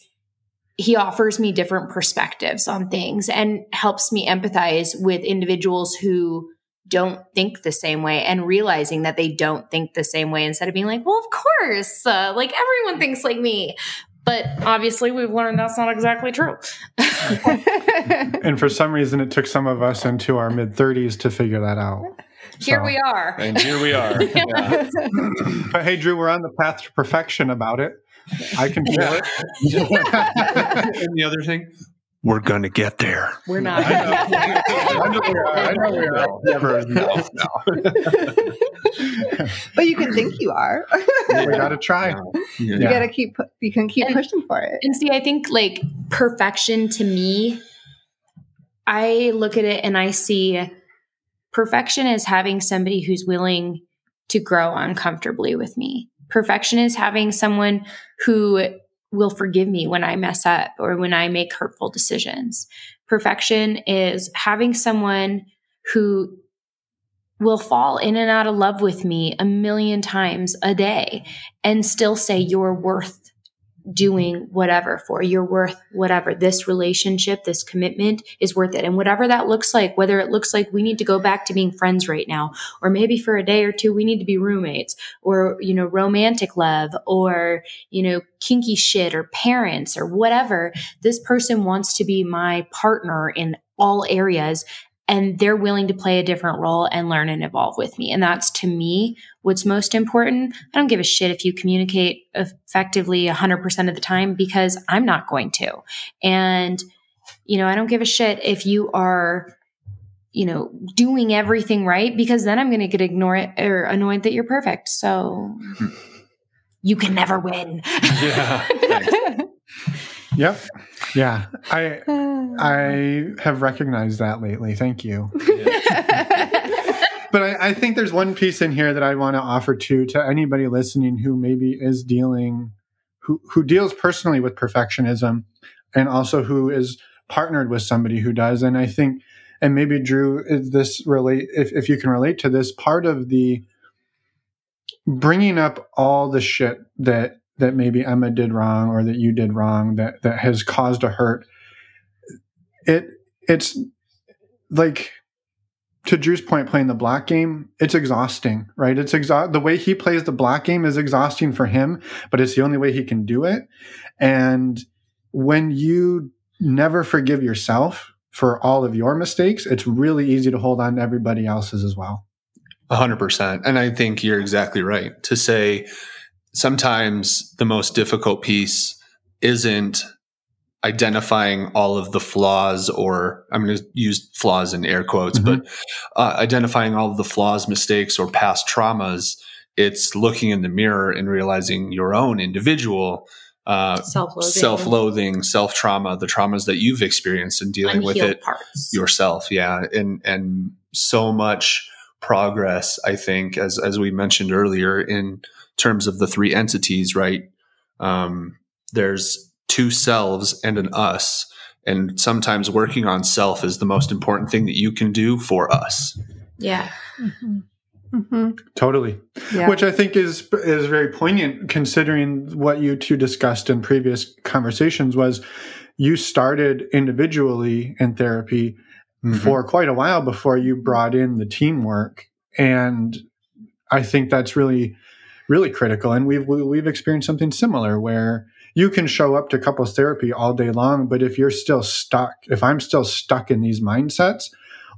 he offers me different perspectives on things and helps me empathize with individuals who don't think the same way, and realizing that they don't think the same way, instead of being like, well, of course, uh, like everyone thinks like me. But obviously we've learned that's not exactly true. And for some reason, it took some of us into our mid-thirties to figure that out. Here so, we are. And here we are. Yeah. But hey, Drew, we're on the path to perfection about it. I can feel yeah. it. And the other thing, we're going to get there. We're not. I know we are. I know we are. Never. No, no. But you can think you are. We got to try. Yeah. You got to keep, you can keep and, pushing for it. And see, I think like perfection to me, I look at it and I see perfection is having somebody who's willing to grow uncomfortably with me. Perfection is having someone who will forgive me when I mess up or when I make hurtful decisions. Perfection is having someone who will fall in and out of love with me a million times a day and still say, you're worth doing whatever for, you're worth whatever, this relationship, this commitment is worth it. And whatever that looks like, whether it looks like we need to go back to being friends right now, or maybe for a day or two, we need to be roommates, or, you know, romantic love, or, you know, kinky shit, or parents, or whatever. This person wants to be my partner in all areas, and they're willing to play a different role and learn and evolve with me. And that's, to me, what's most important. I don't give a shit if you communicate effectively one hundred percent of the time, because I'm not going to. And, you know, I don't give a shit if you are, you know, doing everything right, because then I'm going to get ignored or annoyed that you're perfect. So you can never win. Yeah. Yep. Yeah. I I have recognized that lately. Thank you. Yeah. But I, I think there's one piece in here that I want to offer to to anybody listening who maybe is dealing, who, who deals personally with perfectionism, and also who is partnered with somebody who does. And I think, and maybe Drew, is this relate, if, if you can relate to this, part of the bringing up all the shit that that maybe Emma did wrong or that you did wrong, that, that has caused a hurt. It it's like, to Drew's point, playing the block game, it's exhausting, right? It's exhaust. The way he plays the block game is exhausting for him, but it's the only way he can do it. And when you never forgive yourself for all of your mistakes, it's really easy to hold on to everybody else's as well. A hundred percent. And I think you're exactly right to say, sometimes the most difficult piece isn't identifying all of the flaws, or I'm going to use flaws in air quotes, mm-hmm. but uh, identifying all of the flaws, mistakes, or past traumas. It's looking in the mirror and realizing your own individual uh, self-loathing, self-loathing, self-trauma, the traumas that you've experienced, and dealing Unhealed with it parts. yourself. Yeah. And, and so much progress, I think, as, as we mentioned earlier, in terms of the three entities, right? Um, there's two selves and an us. And sometimes working on self is the most important thing that you can do for us. Yeah. Mm-hmm. Mm-hmm. Totally. Yeah. Which I think is, is very poignant, considering what you two discussed in previous conversations was you started individually in therapy mm-hmm. for quite a while before you brought in the teamwork. And I think that's really really critical. And we've we've experienced something similar where you can show up to couples therapy all day long, but if you're still stuck, if I'm still stuck in these mindsets,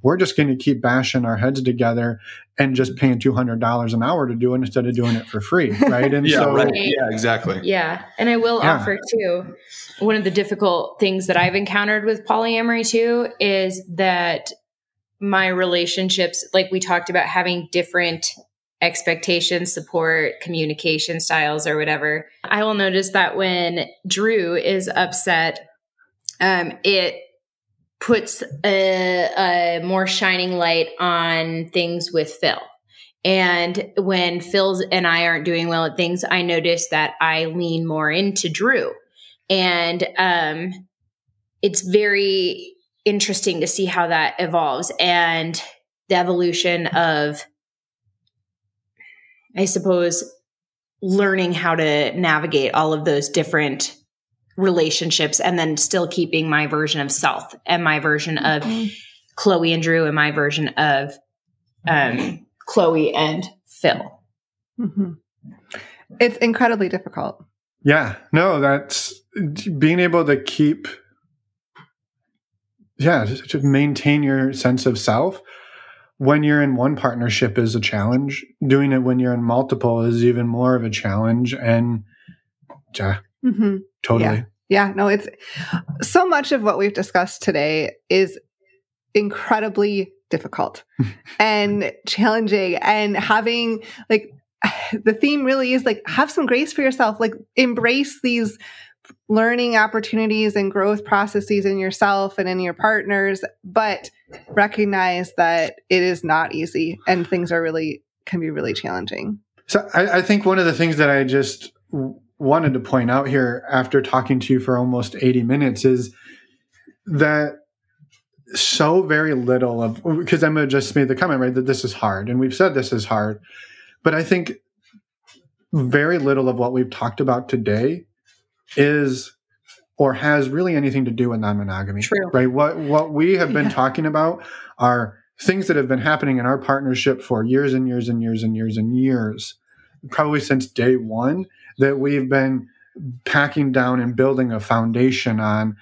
we're just going to keep bashing our heads together and just paying two hundred dollars an hour to do it instead of doing it for free. Right. And yeah, so, right. yeah, exactly. Yeah. And I will yeah. offer too, one of the difficult things that I've encountered with polyamory too, is that my relationships, like we talked about having different expectations, support, communication styles or whatever. I will notice that when Drew is upset, um, it puts a, a more shining light on things with Phil. And when Phil and I aren't doing well at things, I notice that I lean more into Drew. And um, it's very interesting to see how that evolves and the evolution of, I suppose, learning how to navigate all of those different relationships and then still keeping my version of self and my version of mm-hmm. Chloe and Drew and my version of um, Chloe and Phil. Mm-hmm. It's incredibly difficult. Yeah, no, that's being able to keep, yeah, to maintain your sense of self when you're in one partnership is a challenge. Doing it when you're in multiple is even more of a challenge. And yeah, mm-hmm. Totally. Yeah. yeah. No, it's so much of what we've discussed today is incredibly difficult and challenging, and having like the theme really is like, have some grace for yourself, like embrace these learning opportunities and growth processes in yourself and in your partners, but recognize that it is not easy and things are really, can be really challenging. So I, I think one of the things that I just wanted to point out here after talking to you for almost eighty minutes is that so very little of, because I'm going to just made the comment, right, that this is hard. And we've said this is hard, but I think very little of what we've talked about today is or has really anything to do with non-monogamy. True. Right? What what we have been yeah. talking about are things that have been happening in our partnership for years and years and years and years and years, probably since day one, that we've been packing down and building a foundation on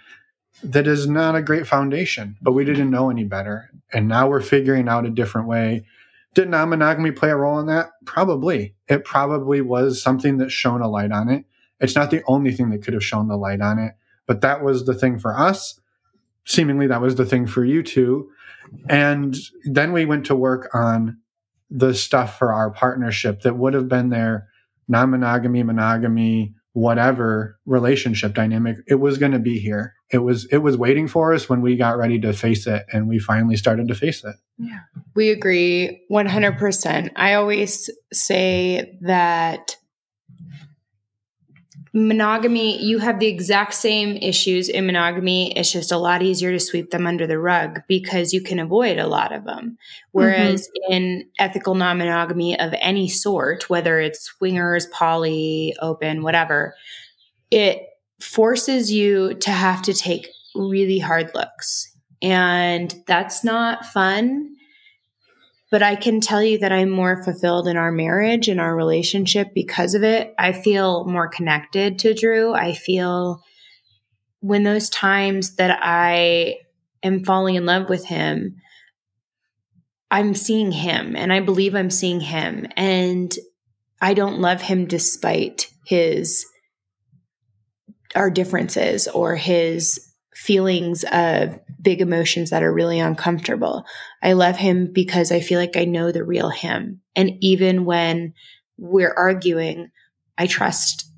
that is not a great foundation, but we didn't know any better. And now we're figuring out a different way. Did non-monogamy play a role in that? Probably. It probably was something that shone a light on it. It's not the only thing that could have shown the light on it, but that was the thing for us. Seemingly that was the thing for you two. And then we went to work on the stuff for our partnership that would have been there. Non-monogamy, monogamy, whatever relationship dynamic, it was going to be here. It was it was waiting for us when we got ready to face it, and we finally started to face it. Yeah, we agree one hundred percent. I always say that monogamy, you have the exact same issues in monogamy. It's just a lot easier to sweep them under the rug because you can avoid a lot of them. Whereas mm-hmm. in ethical non-monogamy of any sort, whether it's swingers, poly, open, whatever, it forces you to have to take really hard looks. And that's not fun. But I can tell you that I'm more fulfilled in our marriage and our relationship because of it. I feel more connected to Drew. I feel when those times that I am falling in love with him, I'm seeing him and I believe I'm seeing him. And I don't love him despite his, our differences or his feelings of big emotions that are really uncomfortable. I love him because I feel like I know the real him. And even when we're arguing, I trust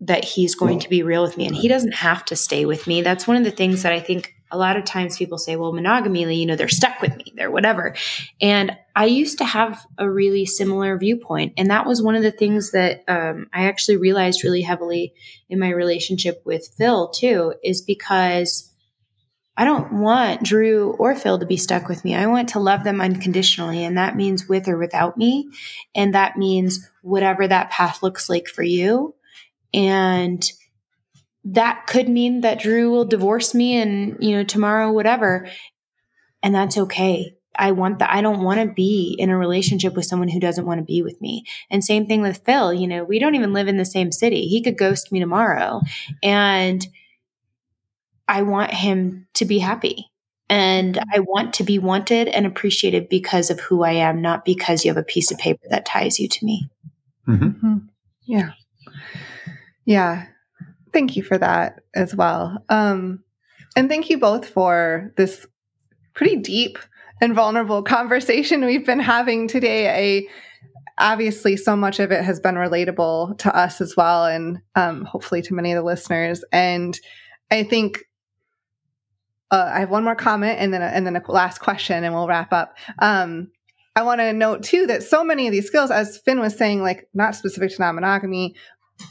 that he's going to be real with me and he doesn't have to stay with me. That's one of the things that I think a lot of times people say, well, monogamy, you know, they're stuck with me, they're whatever. And I used to have a really similar viewpoint. And that was one of the things that um, I actually realized really heavily in my relationship with Phil too, is because I don't want Drew or Phil to be stuck with me. I want to love them unconditionally. And that means with or without me. And that means whatever that path looks like for you. And that could mean that Drew will divorce me and, you know, tomorrow, whatever. And that's okay. I want that. I don't want to be in a relationship with someone who doesn't want to be with me. And same thing with Phil, you know, we don't even live in the same city. He could ghost me tomorrow, and I want him to be happy, and I want to be wanted and appreciated because of who I am, not because you have a piece of paper that ties you to me. Mm-hmm. Yeah. Yeah. Thank you for that as well. Um, and thank you both for this pretty deep and vulnerable conversation we've been having today. I, obviously, so much of it has been relatable to us as well, and um, hopefully to many of the listeners. And I think uh, I have one more comment, and then a, and then a last question, and we'll wrap up. Um, I want to note too that so many of these skills, as Finn was saying, like not specific to non-monogamy.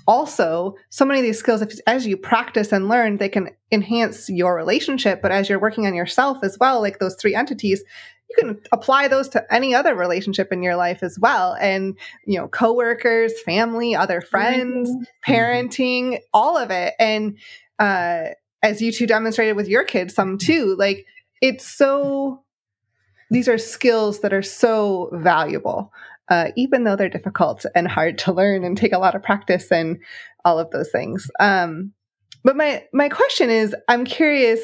Also, so many of these skills, if, as you practice and learn, they can enhance your relationship. But as you're working on yourself as well, like those three entities, you can apply those to any other relationship in your life as well. And, you know, coworkers, family, other friends, mm-hmm. parenting, all of it. And uh, as you two demonstrated with your kids, some too, like it's so, these are skills that are so valuable. Uh, even though they're difficult and hard to learn and take a lot of practice and all of those things. Um, but my, my question is, I'm curious,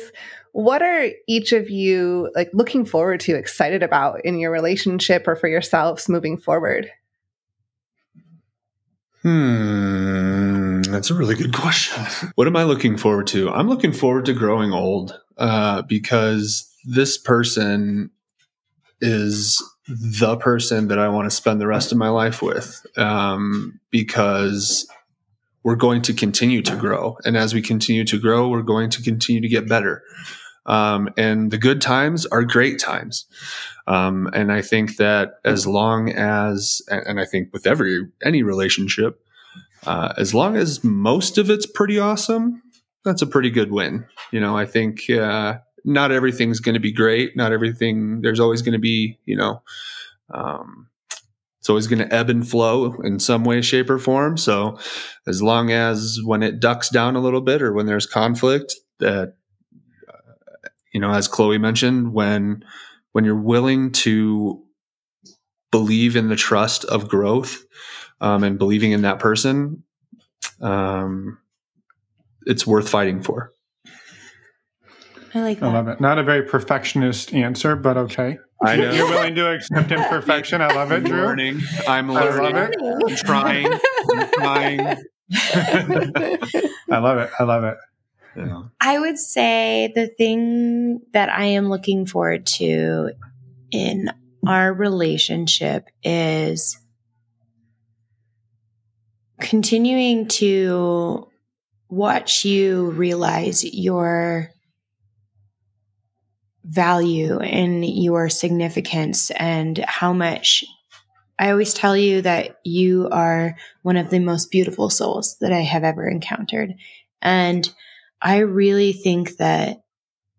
what are each of you like looking forward to, excited about in your relationship or for yourselves moving forward? Hmm, that's a really good question. What am I looking forward to? I'm looking forward to growing old uh, because this person is the person that I want to spend the rest of my life with, um, because we're going to continue to grow. And as we continue to grow, we're going to continue to get better. Um, and the good times are great times. Um, and I think that as long as, and, and I think with every, any relationship, uh, as long as most of it's pretty awesome, that's a pretty good win. You know, I think, uh, not everything's going to be great. Not everything. There's always going to be, you know, um, it's always going to ebb and flow in some way, shape, or form. So as long as when it ducks down a little bit or when there's conflict, that, uh, you know, as Chloe mentioned, when, when you're willing to believe in the trust of growth, um, and believing in that person, um, it's worth fighting for. I like that. I love it. Not a very perfectionist answer, but okay. I know. You're willing to accept imperfection. I love it, Drew. I'm learning. I'm learning. I love it. I'm trying. I'm trying. I love it. I love it. Yeah. I would say the thing that I am looking forward to in our relationship is continuing to watch you realize your value in your significance and how much. I always tell you that you are one of the most beautiful souls that I have ever encountered. And I really think that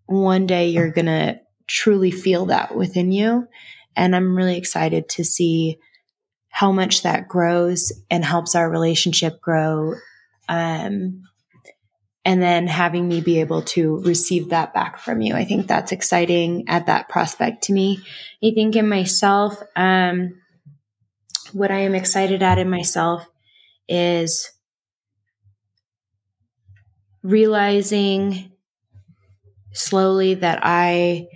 one day you're going to truly feel that within you. And I'm really excited to see how much that grows and helps our relationship grow. Um, And then having me be able to receive that back from you. I think that's exciting at that prospect to me. I think in myself, um, what I am excited at in myself is realizing slowly that I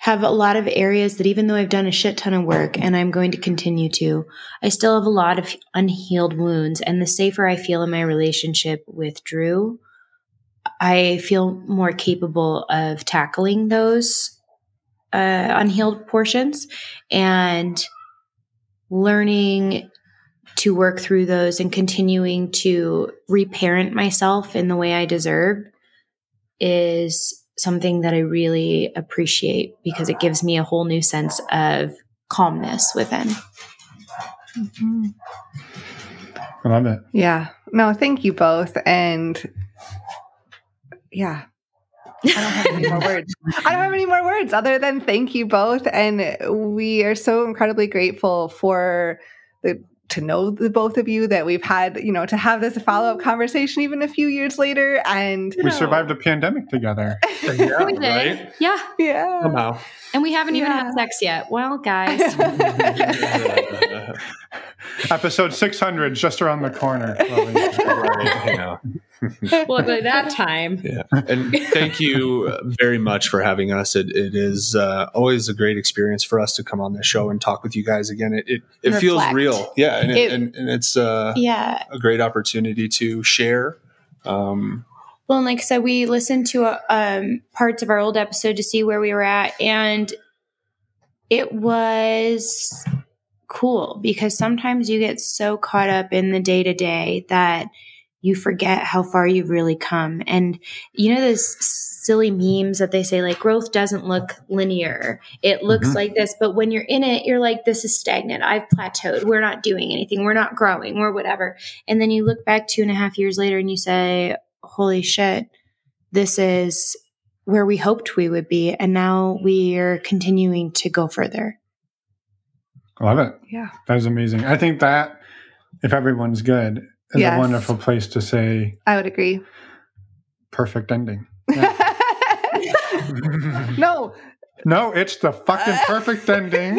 have a lot of areas that even though I've done a shit ton of work and I'm going to continue to, I still have a lot of unhealed wounds. And the safer I feel in my relationship with Drew, I feel more capable of tackling those uh, unhealed portions and learning to work through those and continuing to reparent myself in the way I deserve is something that I really appreciate because it gives me a whole new sense of calmness within. Mm-hmm. I love it. Yeah. No, thank you both. And yeah. I don't have any more words. I don't have any more words other than thank you both. And we are so incredibly grateful for the to know the both of you, that we've had, you know, to have this follow-up conversation even a few years later. And we know. survived a pandemic together. So yeah, we did. Right? Yeah. Yeah. Somehow. And we haven't even yeah. had sex yet. Well, guys. Episode six hundred just around the corner. Well, by that time. Yeah. And thank you very much for having us. It It is uh, always a great experience for us to come on this show and talk with you guys again. It it, it feels real. Yeah. And, it, it, and, and it's uh, yeah. a great opportunity to share. Um Well, and like I said, we listened to uh, um, parts of our old episode to see where we were at, and it was cool because sometimes you get so caught up in the day-to-day that you forget how far you've really come. And you know those silly memes that they say, like, growth doesn't look linear. It looks mm-hmm. like this, but when you're in it, you're like, this is stagnant. I've plateaued. We're not doing anything. We're not growing. We're whatever. And then you look back two and a half years later and you say, holy shit, this is where we hoped we would be. And now we are continuing to go further. Love it. Yeah. That was amazing. I think that, if everyone's good, is yes. a wonderful place to say. I would agree. Perfect ending. Yeah. No. No, it's the fucking perfect ending.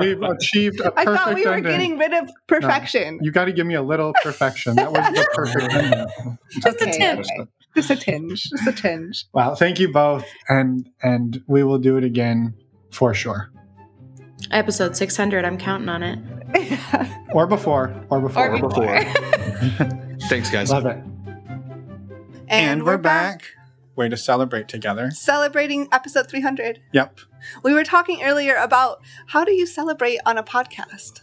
We've achieved a perfect ending. I thought we were ending. Getting rid of perfection. No, you got to give me a little perfection. That was the perfect ending. Just okay, a tinge. Okay. Just a tinge. Just a tinge. Well, thank you both, and and we will do it again for sure. Episode six hundred. I'm counting on it. Or before. Or before. Or before. Or before. Thanks, guys. Love it. And, and we're, we're back. back. Way to celebrate together. Celebrating episode three hundred. Yep. We were talking earlier about how do you celebrate on a podcast?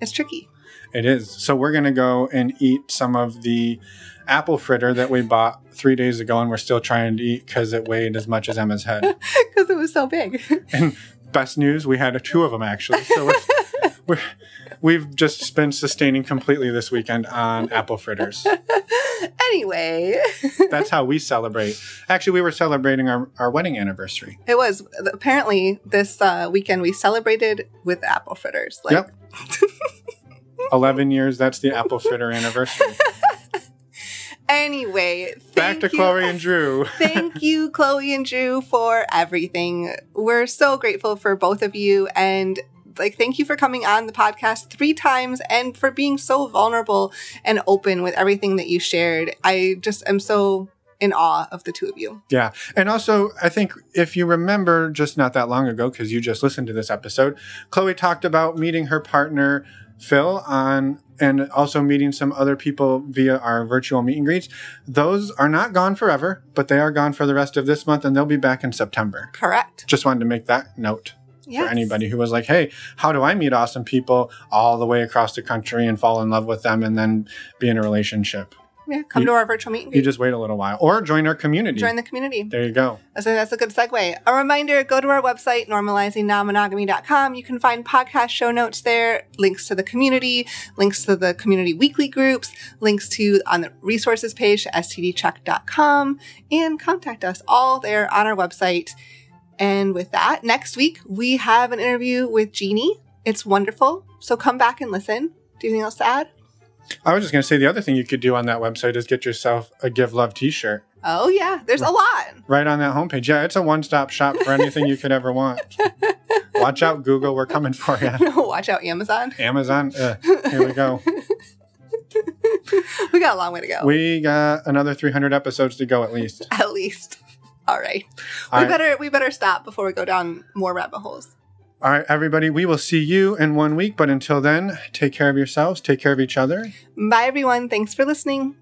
It's tricky. It is. So we're going to go and eat some of the apple fritter that we bought three days ago, and we're still trying to eat because it weighed as much as Emma's head. Because it was so big. And best news, we had two of them, actually. So we're, we're, we've just been sustaining completely this weekend on apple fritters. Anyway. That's how we celebrate. Actually, we were celebrating our, our wedding anniversary. It was. Apparently, this uh, weekend we celebrated with apple fritters. Like, yep. eleven years, that's the apple fritter anniversary. Anyway. Back to you, Chloe and Drew. Thank you, Chloe and Drew, for everything. We're so grateful for both of you, and like, thank you for coming on the podcast three times and for being so vulnerable and open with everything that you shared. I just am so in awe of the two of you. Yeah. And also, I think if you remember just not that long ago, because you just listened to this episode, Chloe talked about meeting her partner, Phil, on and also meeting some other people via our virtual meet and greets. Those are not gone forever, but they are gone for the rest of this month, and they'll be back in September. Correct. Just wanted to make that note. Yes. For anybody who was like, hey, how do I meet awesome people all the way across the country and fall in love with them and then be in a relationship? Yeah, come you, to our virtual meet and greet. You just wait a little while. Or join our community. Join the community. There you go. So that's a good segue. A reminder, go to our website, normalizing non monogamy dot com. You can find podcast show notes there, links to the community, links to the community weekly groups, links to on the resources page to S T D check dot com, and contact us all there on our website. And with that, next week, we have an interview with Jeannie. It's wonderful. So come back and listen. Do you have anything else to add? I was just going to say the other thing you could do on that website is get yourself a Give Love t-shirt. Oh, yeah. There's a lot. Right on that homepage. Yeah, it's a one-stop shop for anything you could ever want. Watch out, Google. We're coming for you. No, watch out, Amazon. Amazon. Uh, here we go. We got a long way to go. We got another three hundred episodes to go at least. At least. All right. All we right. better we better stop before we go down more rabbit holes. All right, everybody. We will see you in one week. But until then, take care of yourselves. Take care of each other. Bye, everyone. Thanks for listening.